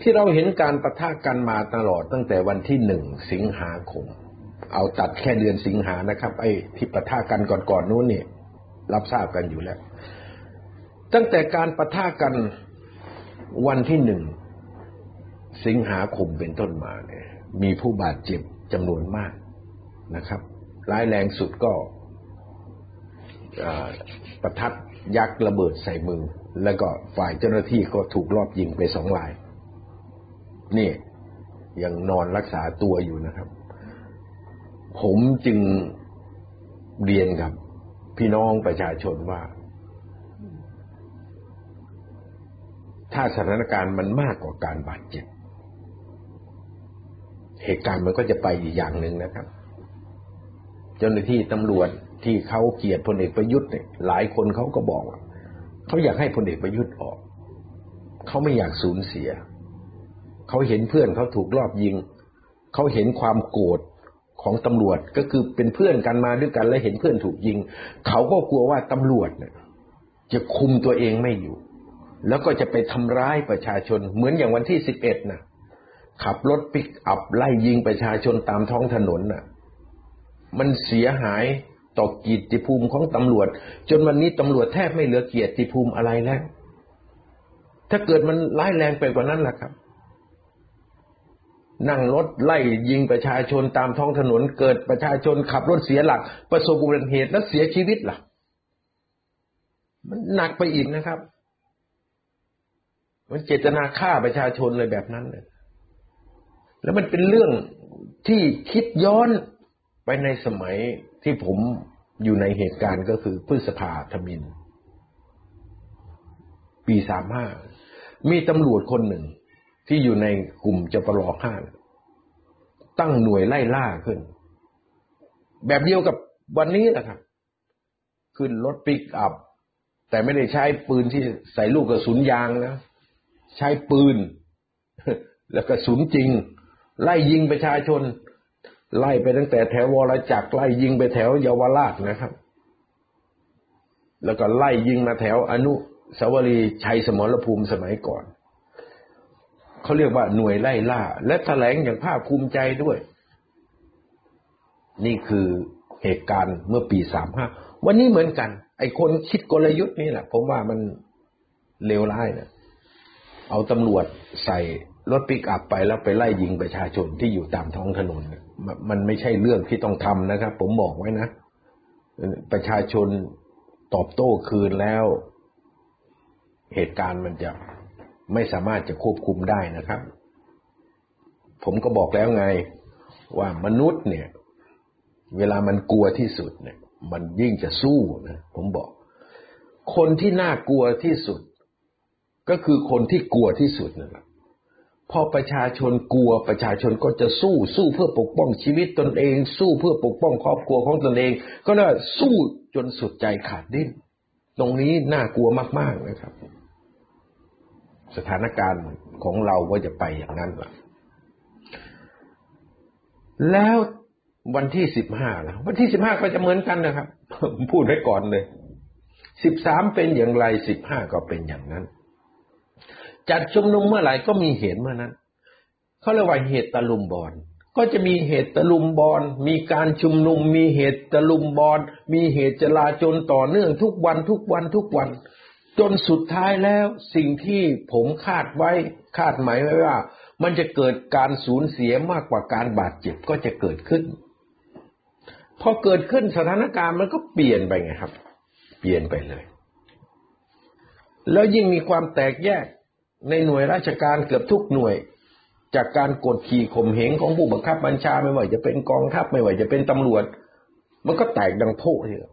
ที่เราเห็นการปะทะกันมาตลอดตั้งแต่วันที่1สิงหาคมเอาตัดแค่เดือนสิงหานะครับไอ้ที่ปะทะกันก่อนๆนู้นนี่รับทราบกันอยู่แล้วตั้งแต่การปะทะกันวันที่1สิงหาคมเป็นต้นมาเนี่ยมีผู้บาดเจ็บจำนวนมากนะครับร้ายแรงสุดก็ประทัดยักษ์ระเบิดใส่มือแล้วก็ฝ่ายเจ้าหน้าที่ก็ถูกลอบยิงไป2รายนี่ยังนอนรักษาตัวอยู่นะครับผมจึงเรียนกับพี่น้องประชาชนว่าถ้าสถานการณ์มันมากกว่าการบาดเจ็บเหตุการณ์มันก็จะไปอีกอย่างหนึ่งนะครับเจ้าหน้าที่ตำรวจที่เขาเกลียดพลเอกประยุทธ์เนี่ยหลายคนเขาก็บอกว่าเขาอยากให้พลเอกประยุทธ์ออกเขาไม่อยากสูญเสียเขาเห็นเพื่อนเขาถูกลอบยิงเขาเห็นความโกรธของตำรวจก็คือเป็นเพื่อนกันมาด้วยกันและเห็นเพื่อนถูกยิงเขาก็กลัวว่าตำรวจเนี่ยจะคุมตัวเองไม่อยู่แล้วก็จะไปทำร้ายประชาชนเหมือนอย่างวันที่11นะขับรถปิกอัพไล่ยิงประชาชนตามท้องถนนนะมันเสียหายต่อเกียรติภูมิของตำรวจจนวันนี้ตำรวจแทบไม่เหลือเกียรติภูมิอะไรแล้วถ้าเกิดมันร้ายแรงไปกว่านั้นล่ะครับนั่งรถไล่ยิงประชาชนตามท้องถนนเกิดประชาชนขับรถเสียหลักประสบอุบัติเหตุและเสียชีวิตล่ะมันหนักไปอีกนะครับมันเจตนาฆ่าประชาชนเลยแบบนั้นเลยแล้วมันเป็นเรื่องที่คิดย้อนไปในสมัยที่ผมอยู่ในเหตุการณ์ก็คือพฤษภาธมิฬปี35มีตำรวจคนหนึ่งที่อยู่ในกลุ่มจปร5ตั้งหน่วยไล่ล่าขึ้นแบบเดียวกับวันนี้แหละครับขึ้นรถปิกอัพแต่ไม่ได้ใช้ปืนที่ใส่ลูกกระสุนยางนะใช้ปืนแล้วกระสุนจริงไล่ยิงประชาชนไล่ไปตั้งแต่แถววรจักรไล่ยิงไปแถวเยาวราชนะครับแล้วก็ไล่ยิงมาแถวอนุสาวรีย์ชัยสมรภูมิสมัยก่อนเขาเรียกว่าหน่วยไล่ล่าและแถลงอย่างภาคภูมิใจด้วยนี่คือเหตุการณ์เมื่อปี35วันนี้เหมือนกันไอ้คนคิดกลยุทธ์นี่แหละผมว่ามันเลวร้ายนะเอาตำรวจใส่รถปิกอัพไปแล้วไปไล่ยิงประชาชนที่อยู่ตามท้องถนนมันไม่ใช่เรื่องที่ต้องทำนะครับผมบอกไว้นะประชาชนตอบโต้คืนแล้วเหตุการณ์มันจะไม่สามารถจะควบคุมได้นะครับผมก็บอกแล้วไงว่ามนุษย์เนี่ยเวลามันกลัวที่สุดเนี่ยมันยิ่งจะสู้นะผมบอกคนที่น่ากลัวที่สุดก็คือคนที่กลัวที่สุดนั่นแหละพอประชาชนกลัวประชาชนก็จะสู้เพื่อปกป้องชีวิตตนเองสู้เพื่อปกป้องครอบครัวของตนเองก็เลยสู้จนสุดใจขาดดิ้นตรงนี้น่ากลัวมากๆนะครับสถานการณ์ของเราว่าจะไปอย่างนั้นล่ะแล้ววันที่15ล่ะวันที่15ก็จะเหมือนกันนะครับพูดไว้ก่อนเลย13เป็นอย่างไร15ก็เป็นอย่างนั้นจัดชุมนุมเมื่อไหร่ก็มีเหตุเมื่อนั้นเขาเรียกว่าเหตุตะลุมบอลก็จะมีเหตุตะลุมบอลมีการชุมนุมมีเหตุตะลุมบอลมีเหตุจลาจลต่อเนื่องทุกวันจนสุดท้ายแล้วสิ่งที่ผมคาดหมายไว้ว่ามันจะเกิดการสูญเสียมากกว่าการบาดเจ็บก็จะเกิดขึ้นพอเกิดขึ้นสถานการณ์มันก็เปลี่ยนไปไงครับเปลี่ยนไปเลยแล้วยิ่งมีความแตกแยกในหน่วยราชการเกือบทุกหน่วยจากการกดขี่ข่มเหงของผู้บังคับบัญชาไม่ว่าจะเป็นกองทัพไม่ว่าจะเป็นตำรวจมันก็แตกดังโพะเลย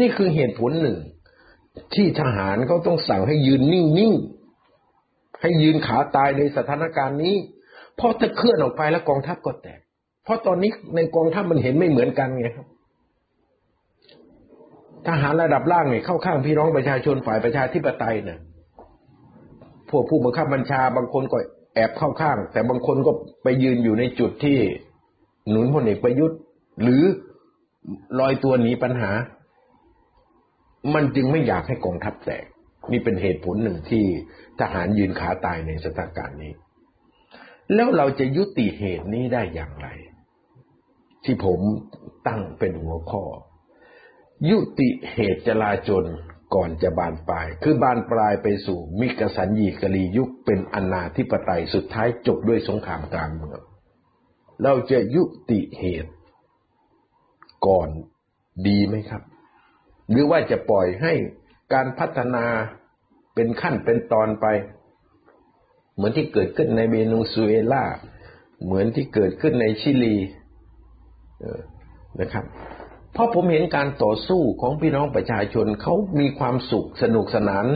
นี่คือเหตุผลหนึ่งที่ทหารเขาต้องสั่งให้ยืนนิ่งๆให้ยืนขาตายในสถานการณ์นี้เพราะถ้าเคลื่อนออกไปแล้วกองทัพก็แตก เพราะตอนนี้ในกองทัพมันเห็นไม่เหมือนกันไงครับทหารระดับล่างเนี่ยเข้าข้างพี่น้องประชาชนฝ่ายประชาธิปไตยเนี่ยพวกผู้บังคับบัญชาบางคนก็แอบเข้าข้างแต่บางคนก็ไปยืนอยู่ในจุดที่หนุนพลเอกประยุทธ์หรือลอยตัวหนีปัญหามันจึงไม่อยากให้กองทัพแตกนี่เป็นเหตุผลหนึ่งที่ทหารยืนขาตายในสถานการณ์นี้แล้วเราจะยุติเหตุนี้ได้อย่างไรที่ผมตั้งเป็นหัวข้อยุติเหตุจลาจลก่อนจะบานปลายคือบานปลายไปสู่มิกสัญญีกลียุคเป็นอนาธิปไตยสุดท้ายจบด้วยสงครามกลางเมืองเราจะยุติเหตุก่อนดีไหมครับหรือว่าจะปล่อยให้การพัฒนาเป็นขั้นเป็นตอนไปเหมือนที่เกิดขึ้นในเวเนซุเอลาเหมือนที่เกิดขึ้นในชิลีนะครับเพราะผมเห็นการต่อสู้ของพี่น้องประชาชนเขามีความสุขสนุกสนาน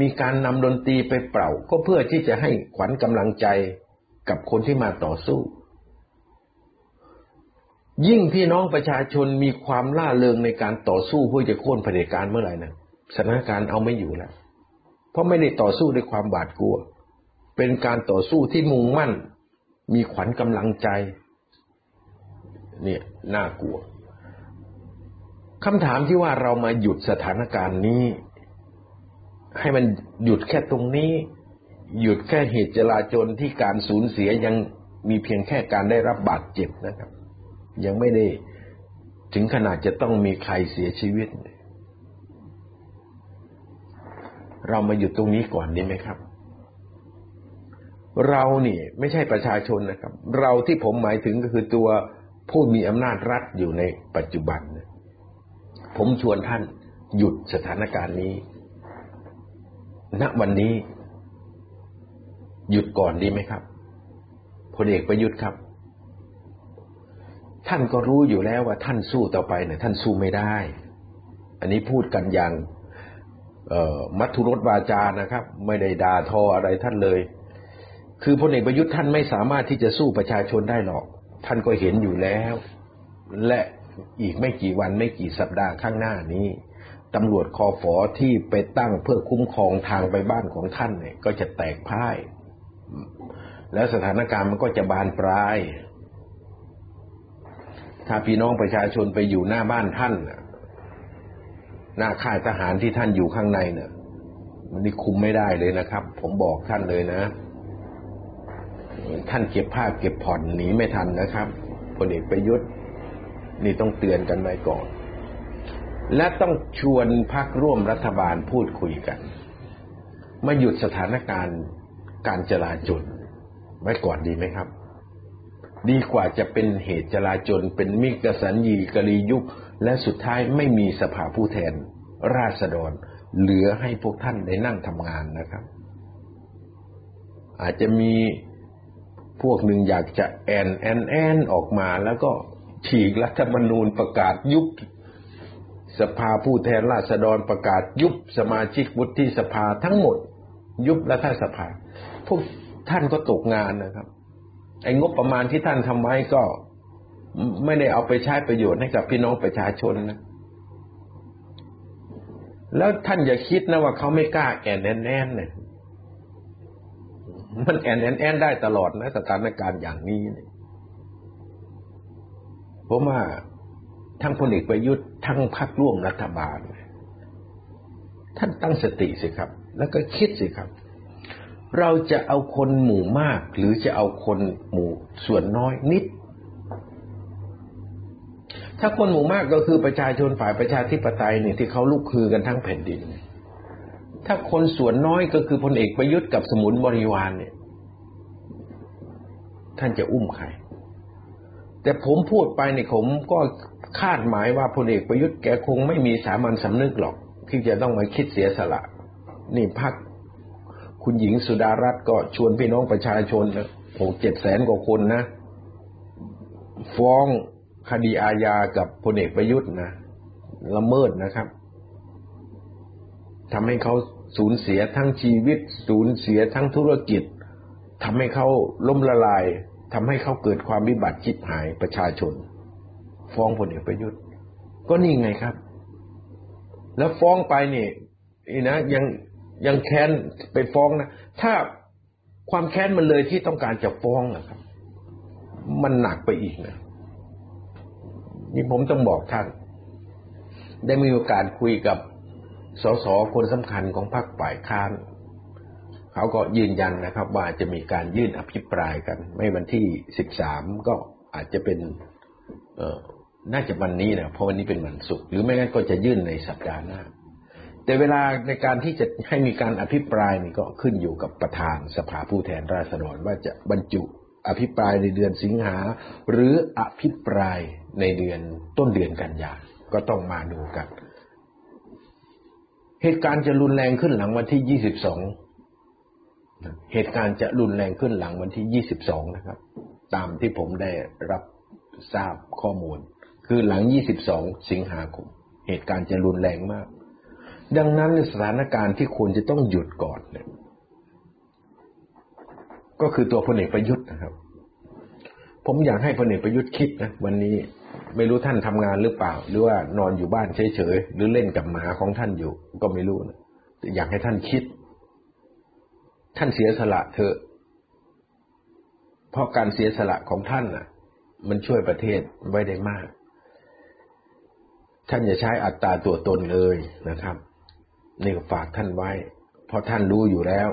มีการนำดนตรีไปเป่าก็เพื่อที่จะให้ขวัญกำลังใจกับคนที่มาต่อสู้ยิ่งพี่น้องประชาชนมีความล่าเริงในการต่อสู้เพื่อจะโค่นเผด็จการเมื่อไหร่นะสถานการณ์เอาไม่อยู่แล้วเพราะไม่ได้ต่อสู้ด้วยความหวาดกลัวเป็นการต่อสู้ที่มุ่งมั่นมีขวัญกำลังใจเนี่ยน่ากลัวคำถามที่ว่าเรามาหยุดสถานการณ์นี้ให้มันหยุดแค่ตรงนี้หยุดแค่เหตุจลาจลที่การสูญเสียยังมีเพียงแค่การได้รับบาดเจ็บนะครับยังไม่ได้ถึงขนาดจะต้องมีใครเสียชีวิตเรามาหยุดตรงนี้ก่อนดีไหมครับเราเนี่ยไม่ใช่ประชาชนนะครับเราที่ผมหมายถึงก็คือตัวผู้มีอำนาจรัฐอยู่ในปัจจุบันผมชวนท่านหยุดสถานการณ์นี้ณวันนี้หยุดก่อนดีไหมครับพลเอกประยุทธ์ครับท่านก็รู้อยู่แล้วว่าท่านสู้ต่อไปเนี่ยท่านสู้ไม่ได้อันนี้พูดกันอย่างมัทธุรสวาจานะครับไม่ได้ด่าทออะไรท่านเลยคือพลเอกประยุทธ์ท่านไม่สามารถที่จะสู้ประชาชนได้หรอกท่านก็เห็นอยู่แล้วและอีกไม่กี่วันไม่กี่สัปดาห์ข้างหน้านี้ตำรวจคฝ.ที่ไปตั้งเพื่อคุ้มครองทางไปบ้านของท่านเนี่ยก็จะแตกพ่ายและสถานการณ์มันก็จะบานปลายถ้าพี่น้องประชาชนไปอยู่หน้าบ้านท่านหน้าค่ายทหารที่ท่านอยู่ข้างในเนี่ยมันนี่คุมไม่ได้เลยนะครับผมบอกท่านเลยนะท่านเก็บภาพเก็บผ่อนหนีไม่ทันนะครับพลเอกประยุทธ์นี่ต้องเตือนกันไว้ก่อนและต้องชวนพรรคร่วมรัฐบาลพูดคุยกันมาหยุดสถานการณ์การจลาจลไว้ก่อนดีไหมครับดีกว่าจะเป็นเหตุจลาจลเป็นมิกสัญญีกลียุคและสุดท้ายไม่มีสภาผู้แทนราษฎรเหลือให้พวกท่านได้นั่งทำงานนะครับอาจจะมีพวกหนึ่งอยากจะแอนออกมาแล้วก็ฉีกรัฐธรรมนูญประกาศยุบสภาผู้แทนราษฎรประกาศยุบสมาชิกวุฒิสภาทั้งหมดยุบรัฐสภาพวกท่านก็ตกงานนะครับไอ้งบประมาณที่ท่านทำไว้ก็ไม่ได้เอาไปใช้ประโยชน์ให้กับพี่น้องประชาชนนะแล้วท่านอย่าคิดนะว่าเขาไม่กล้าแอนเนี่ยมันแอนได้ตลอดนะสถานการณ์อย่างนี้เนี่ยผมว่าทั้งพลเอกประยุทธ์ทั้งพรรคร่วมรัฐบาลท่านตั้งสติสิครับแล้วก็คิดสิครับเราจะเอาคนหมู่มากหรือจะเอาคนหมู่ส่วนน้อยนิดถ้าคนหมู่มากก็คือประชาชนฝ่ายประชาธิปไตยเนี่ยที่เขาลุกฮือกันทั้งแผ่นดินถ้าคนส่วนน้อยก็คือพลเอกประยุทธ์กับสมุนบริวารเนี่ยท่านจะอุ้มใครแต่ผมพูดไปเนี่ยผมก็คาดหมายว่าพลเอกประยุทธ์แกคงไม่มีสามัญสำนึกหรอกที่จะต้องมาคิดเสียสละนี่พรรคคุณหญิงสุดารัตน์ก็ชวนพี่น้องประชาชนนะ6-7 แสนกว่าคนนะฟ้องคดีอาญากับพลเอกประยุทธ์นะละเมิดนะครับทำให้เขาสูญเสียทั้งชีวิตสูญเสียทั้งธุรกิจ ทำให้เขาล้มละลายทำให้เขาเกิดความวิบัติชิบหายประชาชนฟ้องพลเอกประยุทธ์ก็นี่ไงครับแล้วฟ้องไปนี่นะยังแค้นไปฟ้องนะถ้าความแค้นมันเลยที่ต้องการจะฟ้องนะครับมันหนักไปอีกนะนี่ผมต้องบอกท่านได้มีโอกาสคุยกับสสคนสำคัญของพรรคฝ่ายค้านเขาก็ยืนยันนะครับว่าจะมีการยื่นอภิปรายกันไม่วันที่13ก็อาจจะเป็นน่าจะวันนี้นะเพราะวันนี้เป็นวันศุกร์หรือไม่งั้นก็จะยื่นในสัปดาห์หน้าแต่เวลาในการที่จะให้มีการอภิปรายนี่ก็ขึ้นอยู่กับประธานสภาผู้แทนราษฎรว่าจะบรรจุอภิปรายในเดือนสิงหาหรืออภิปรายในเดือนต้นเดือนกันยาก็ต้องมาดูกันเหตุการณ์จะรุนแรงขึ้นหลังวันที่22เหตุการณ์จะรุนแรงขึ้นหลังวันที่22นะครับตามที่ผมได้รับทราบข้อมูลคือหลัง22สิงหาคมเหตุการณ์จะรุนแรงมากดังนั้นสถานการณ์ที่ควรจะต้องหยุดก่อนเนี่ยก็คือตัวพลเอกประยุทธ์นะครับผมอยากให้พลเอกประยุทธ์คิดนะวันนี้ไม่รู้ท่านทำงานหรือเปล่าหรือว่านอนอยู่บ้านเฉยๆหรือเล่นกับหมาของท่านอยู่ก็ไม่รู้นะแต่อยากให้ท่านคิดท่านเสียสละเถอะเพราะการเสียสละของท่านน่ะมันช่วยประเทศไว้ได้มากท่านอย่าใช้อัตตาตัวตนเลยนะครับนี่ก็ฝากท่านไว้เพราะท่านรู้อยู่แล้ว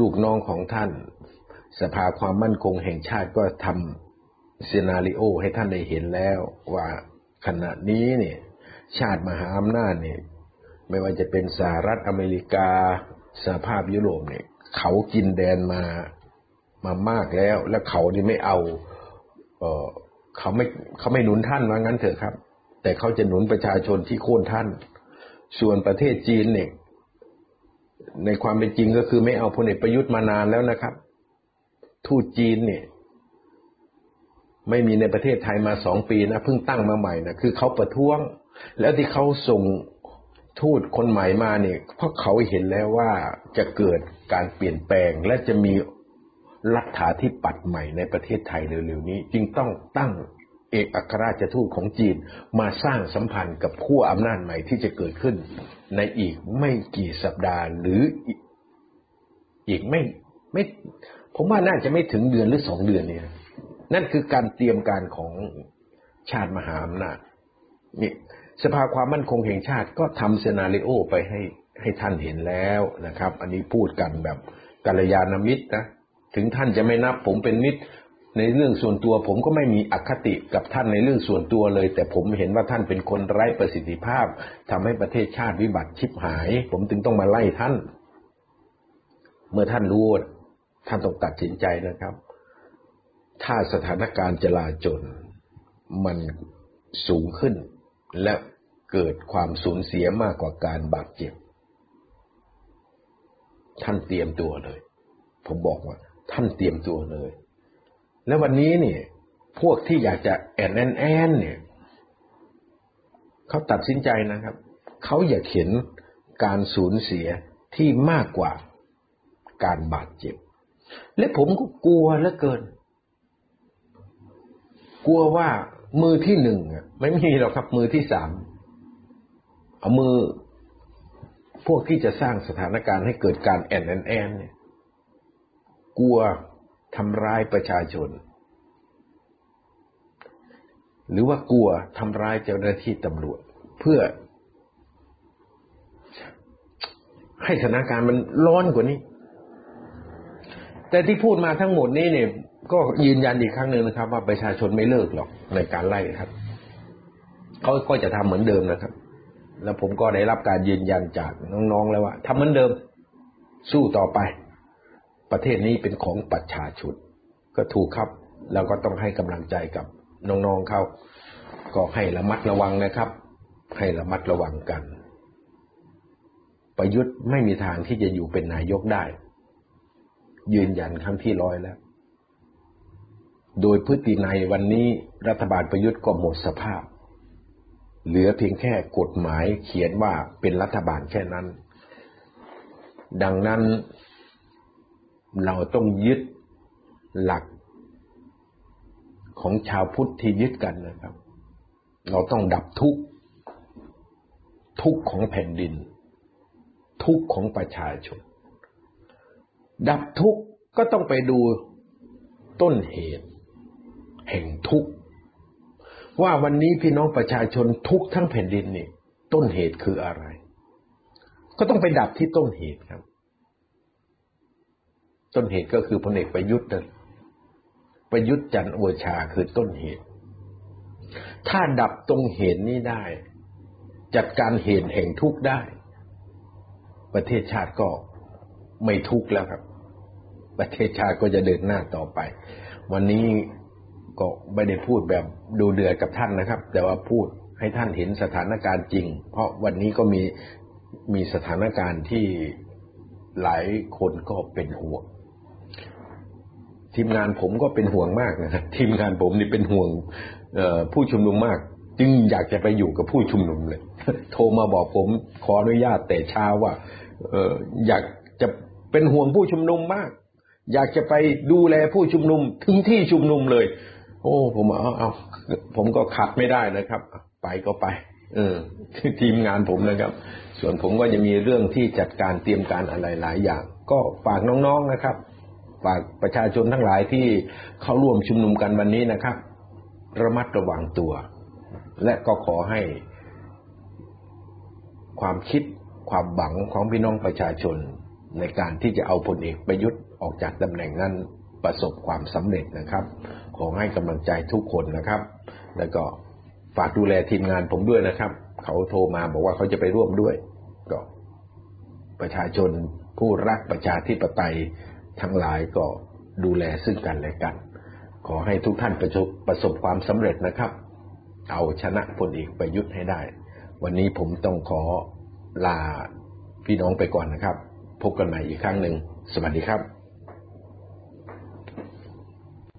ลูกน้องของท่านสภาความมั่นคงแห่งชาติก็ทำซีนาริโอให้ท่านได้เห็นแล้วว่าขณะนี้เนี่ยชาติมหาอำนาจเนี่ยไม่ว่าจะเป็นสหรัฐอเมริกาสหภาพยุโรปเนี่ยเขากินแดนมากแล้วและเขานี่ไม่เอาเขาไม่หนุนท่านว่างั้นเถอะครับแต่เขาจะหนุนประชาชนที่โค่นท่านส่วนประเทศจีนเนี่ยในความเป็นจริงก็คือไม่เอาพลเอกประยุทธ์มานานแล้วนะครับทูตจีนเนี่ยไม่มีในประเทศไทยมา2 ปีนะเพิ่งตั้งมาใหม่นะคือเขาประท้วงแล้วที่เขาส่งทูตคนใหม่มาเนี่ยเพราะเขาเห็นแล้วว่าจะเกิดการเปลี่ยนแปลงและจะมีรัฐาธิปัตย์ใหม่ในประเทศไทยเร็วๆนี้จึงต้องตั้งเอกอัครราชทูตของจีนมาสร้างสัมพันธ์กับขั้วอำนาจใหม่ที่จะเกิดขึ้นในอีกไม่กี่สัปดาห์หรืออีกไม่ผมว่าน่าจะไม่ถึงเดือนหรือ2 เดือนเนี่ยนั่นคือการเตรียมการของชาติมหาอำนาจนี่สภาความมั่นคงแห่งชาติก็ทำซีนาริโอไปให้ท่านเห็นแล้วนะครับอันนี้พูดกันแบบกัลยาณมิตรนะถึงท่านจะไม่นับผมเป็นมิตรในเรื่องส่วนตัวผมก็ไม่มีอคติกับท่านในเรื่องส่วนตัวเลยแต่ผมเห็นว่าท่านเป็นคนไร้ประสิทธิภาพทำให้ประเทศชาติวิบัติชิบหายผมจึงต้องมาไล่ท่านเมื่อท่านรู้ท่านต้องตัดสินใจนะครับถ้าสถานการณ์จลาจลมันสูงขึ้นและเกิดความสูญเสียมากกว่าการบาดเจ็บท่านเตรียมตัวเลยผมบอกว่าท่านเตรียมตัวเลยแล้ววันนี้เนี่ยพวกที่อยากจะแอนเนี่ยเขาตัดสินใจนะครับเขาอยากเห็นการสูญเสียที่มากกว่าการบาดเจ็บและผมก็กลัวเหลือเกินกลัวว่ามือที่1ไม่มีหรอกครับมือที่3เอามือพวกที่จะสร้างสถานการณ์ให้เกิดการแอนเนี่ยกลัวทำร้ายประชาชนหรือว่ากลัวทำร้ายเจ้าหน้าที่ตำรวจเพื่อให้สถานการณ์มันร้อนกว่านี้แต่ที่พูดมาทั้งหมดนี้เนี่ยก็ยืนยันอีกครั้งหนึ่งนะครับว่าประชาชนไม่เลิกหรอกในการไล่ครับเขาก็จะทำเหมือนเดิมนะครับแล้วผมก็ได้รับการยืนยันจากน้องๆแล้วว่าทำเหมือนเดิมสู้ต่อไปประเทศนี้เป็นของประชาชนก็ถูกครับเราก็ต้องให้กำลังใจกับน้องๆเขาก็ให้ระมัดระวังนะครับให้ระมัดระวังกันประยุทธ์ไม่มีทางที่จะอยู่เป็นนายกได้ยืนยันครั้งที่100แล้วโดยพฤติในวันนี้รัฐบาลประยุทธ์ก็หมดสภาพเหลือเพียงแค่กฎหมายเขียนว่าเป็นรัฐบาลแค่นั้นดังนั้น เราต้องยึดหลักของชาวพุทธที่ยึดกันนะครับเราต้องดับทุกข์ของแผ่นดินทุกข์ของประชาชนดับทุกข์ก็ต้องไปดูต้นเหตุแห่งทุกข์ว่าวันนี้พี่น้องประชาชนทุกข์ทั้งแผ่นดินนี่ต้นเหตุคืออะไรก็ต้องไปดับที่ต้นเหตุครับต้นเหตุก็คือพลเอกประยุทธ์จันทร์โอชาคือต้นเหตุถ้าดับตรงเหตุนี้ได้จัดการเหตุแห่งทุกข์ได้ประเทศชาติก็ไม่ทุกข์แล้วครับประเทศชาติก็จะเดินหน้าต่อไปวันนี้ก็ไม่ได้พูดแบบดูเดือดกับท่านนะครับแต่ว่าพูดให้ท่านเห็นสถานการณ์จริงเพราะวันนี้ก็มีสถานการณ์ที่หลายคนก็เป็นห่วงทีมงานผมก็เป็นห่วงมากนะครับทีมงานผมนี่เป็นห่วงผู้ชุมนุมมากจึงอยากจะไปอยู่กับผู้ชุมนุมเลยโทรมาบอกผมขออนุญาตแต่เช้าว่าอยากจะเป็นห่วงผู้ชุมนุมมากอยากจะไปดูแลผู้ชุมนุมถึงที่ชุมนุมเลยโอ้ผมผมก็ขัดไม่ได้นะครับไปก็ไปทีมงานผมนะครับส่วนผมก็จะมีเรื่องที่จัดการเตรียมการอะไรหลายอย่างก็ฝากน้องๆนะครับฝากประชาชนทั้งหลายที่เข้าร่วมชุมนุมกันวันนี้นะครับระมัดระวังตัวและก็ขอให้ความคิดความหวังของพี่น้องประชาชนในการที่จะเอาพลเอกประยุทธ์ออกจากตำแหน่งนั้นประสบความสำเร็จนะครับขอให้กำลังใจทุกคนนะครับแล้วก็ฝากดูแลทีมงานผมด้วยนะครับเขาโทรมาบอกว่าเขาจะไปร่วมด้วยก็ประชาชนผู้รักประชาธิปไตยทั้งหลายก็ดูแลซึ่งกันและกันขอให้ทุกท่านประสบความสำเร็จนะครับเอาชนะพลเอกประยุทธ์ให้ได้วันนี้ผมต้องขอลาพี่น้องไปก่อนนะครับพบกันใหม่อีกครั้งหนึ่งสวัสดีครับ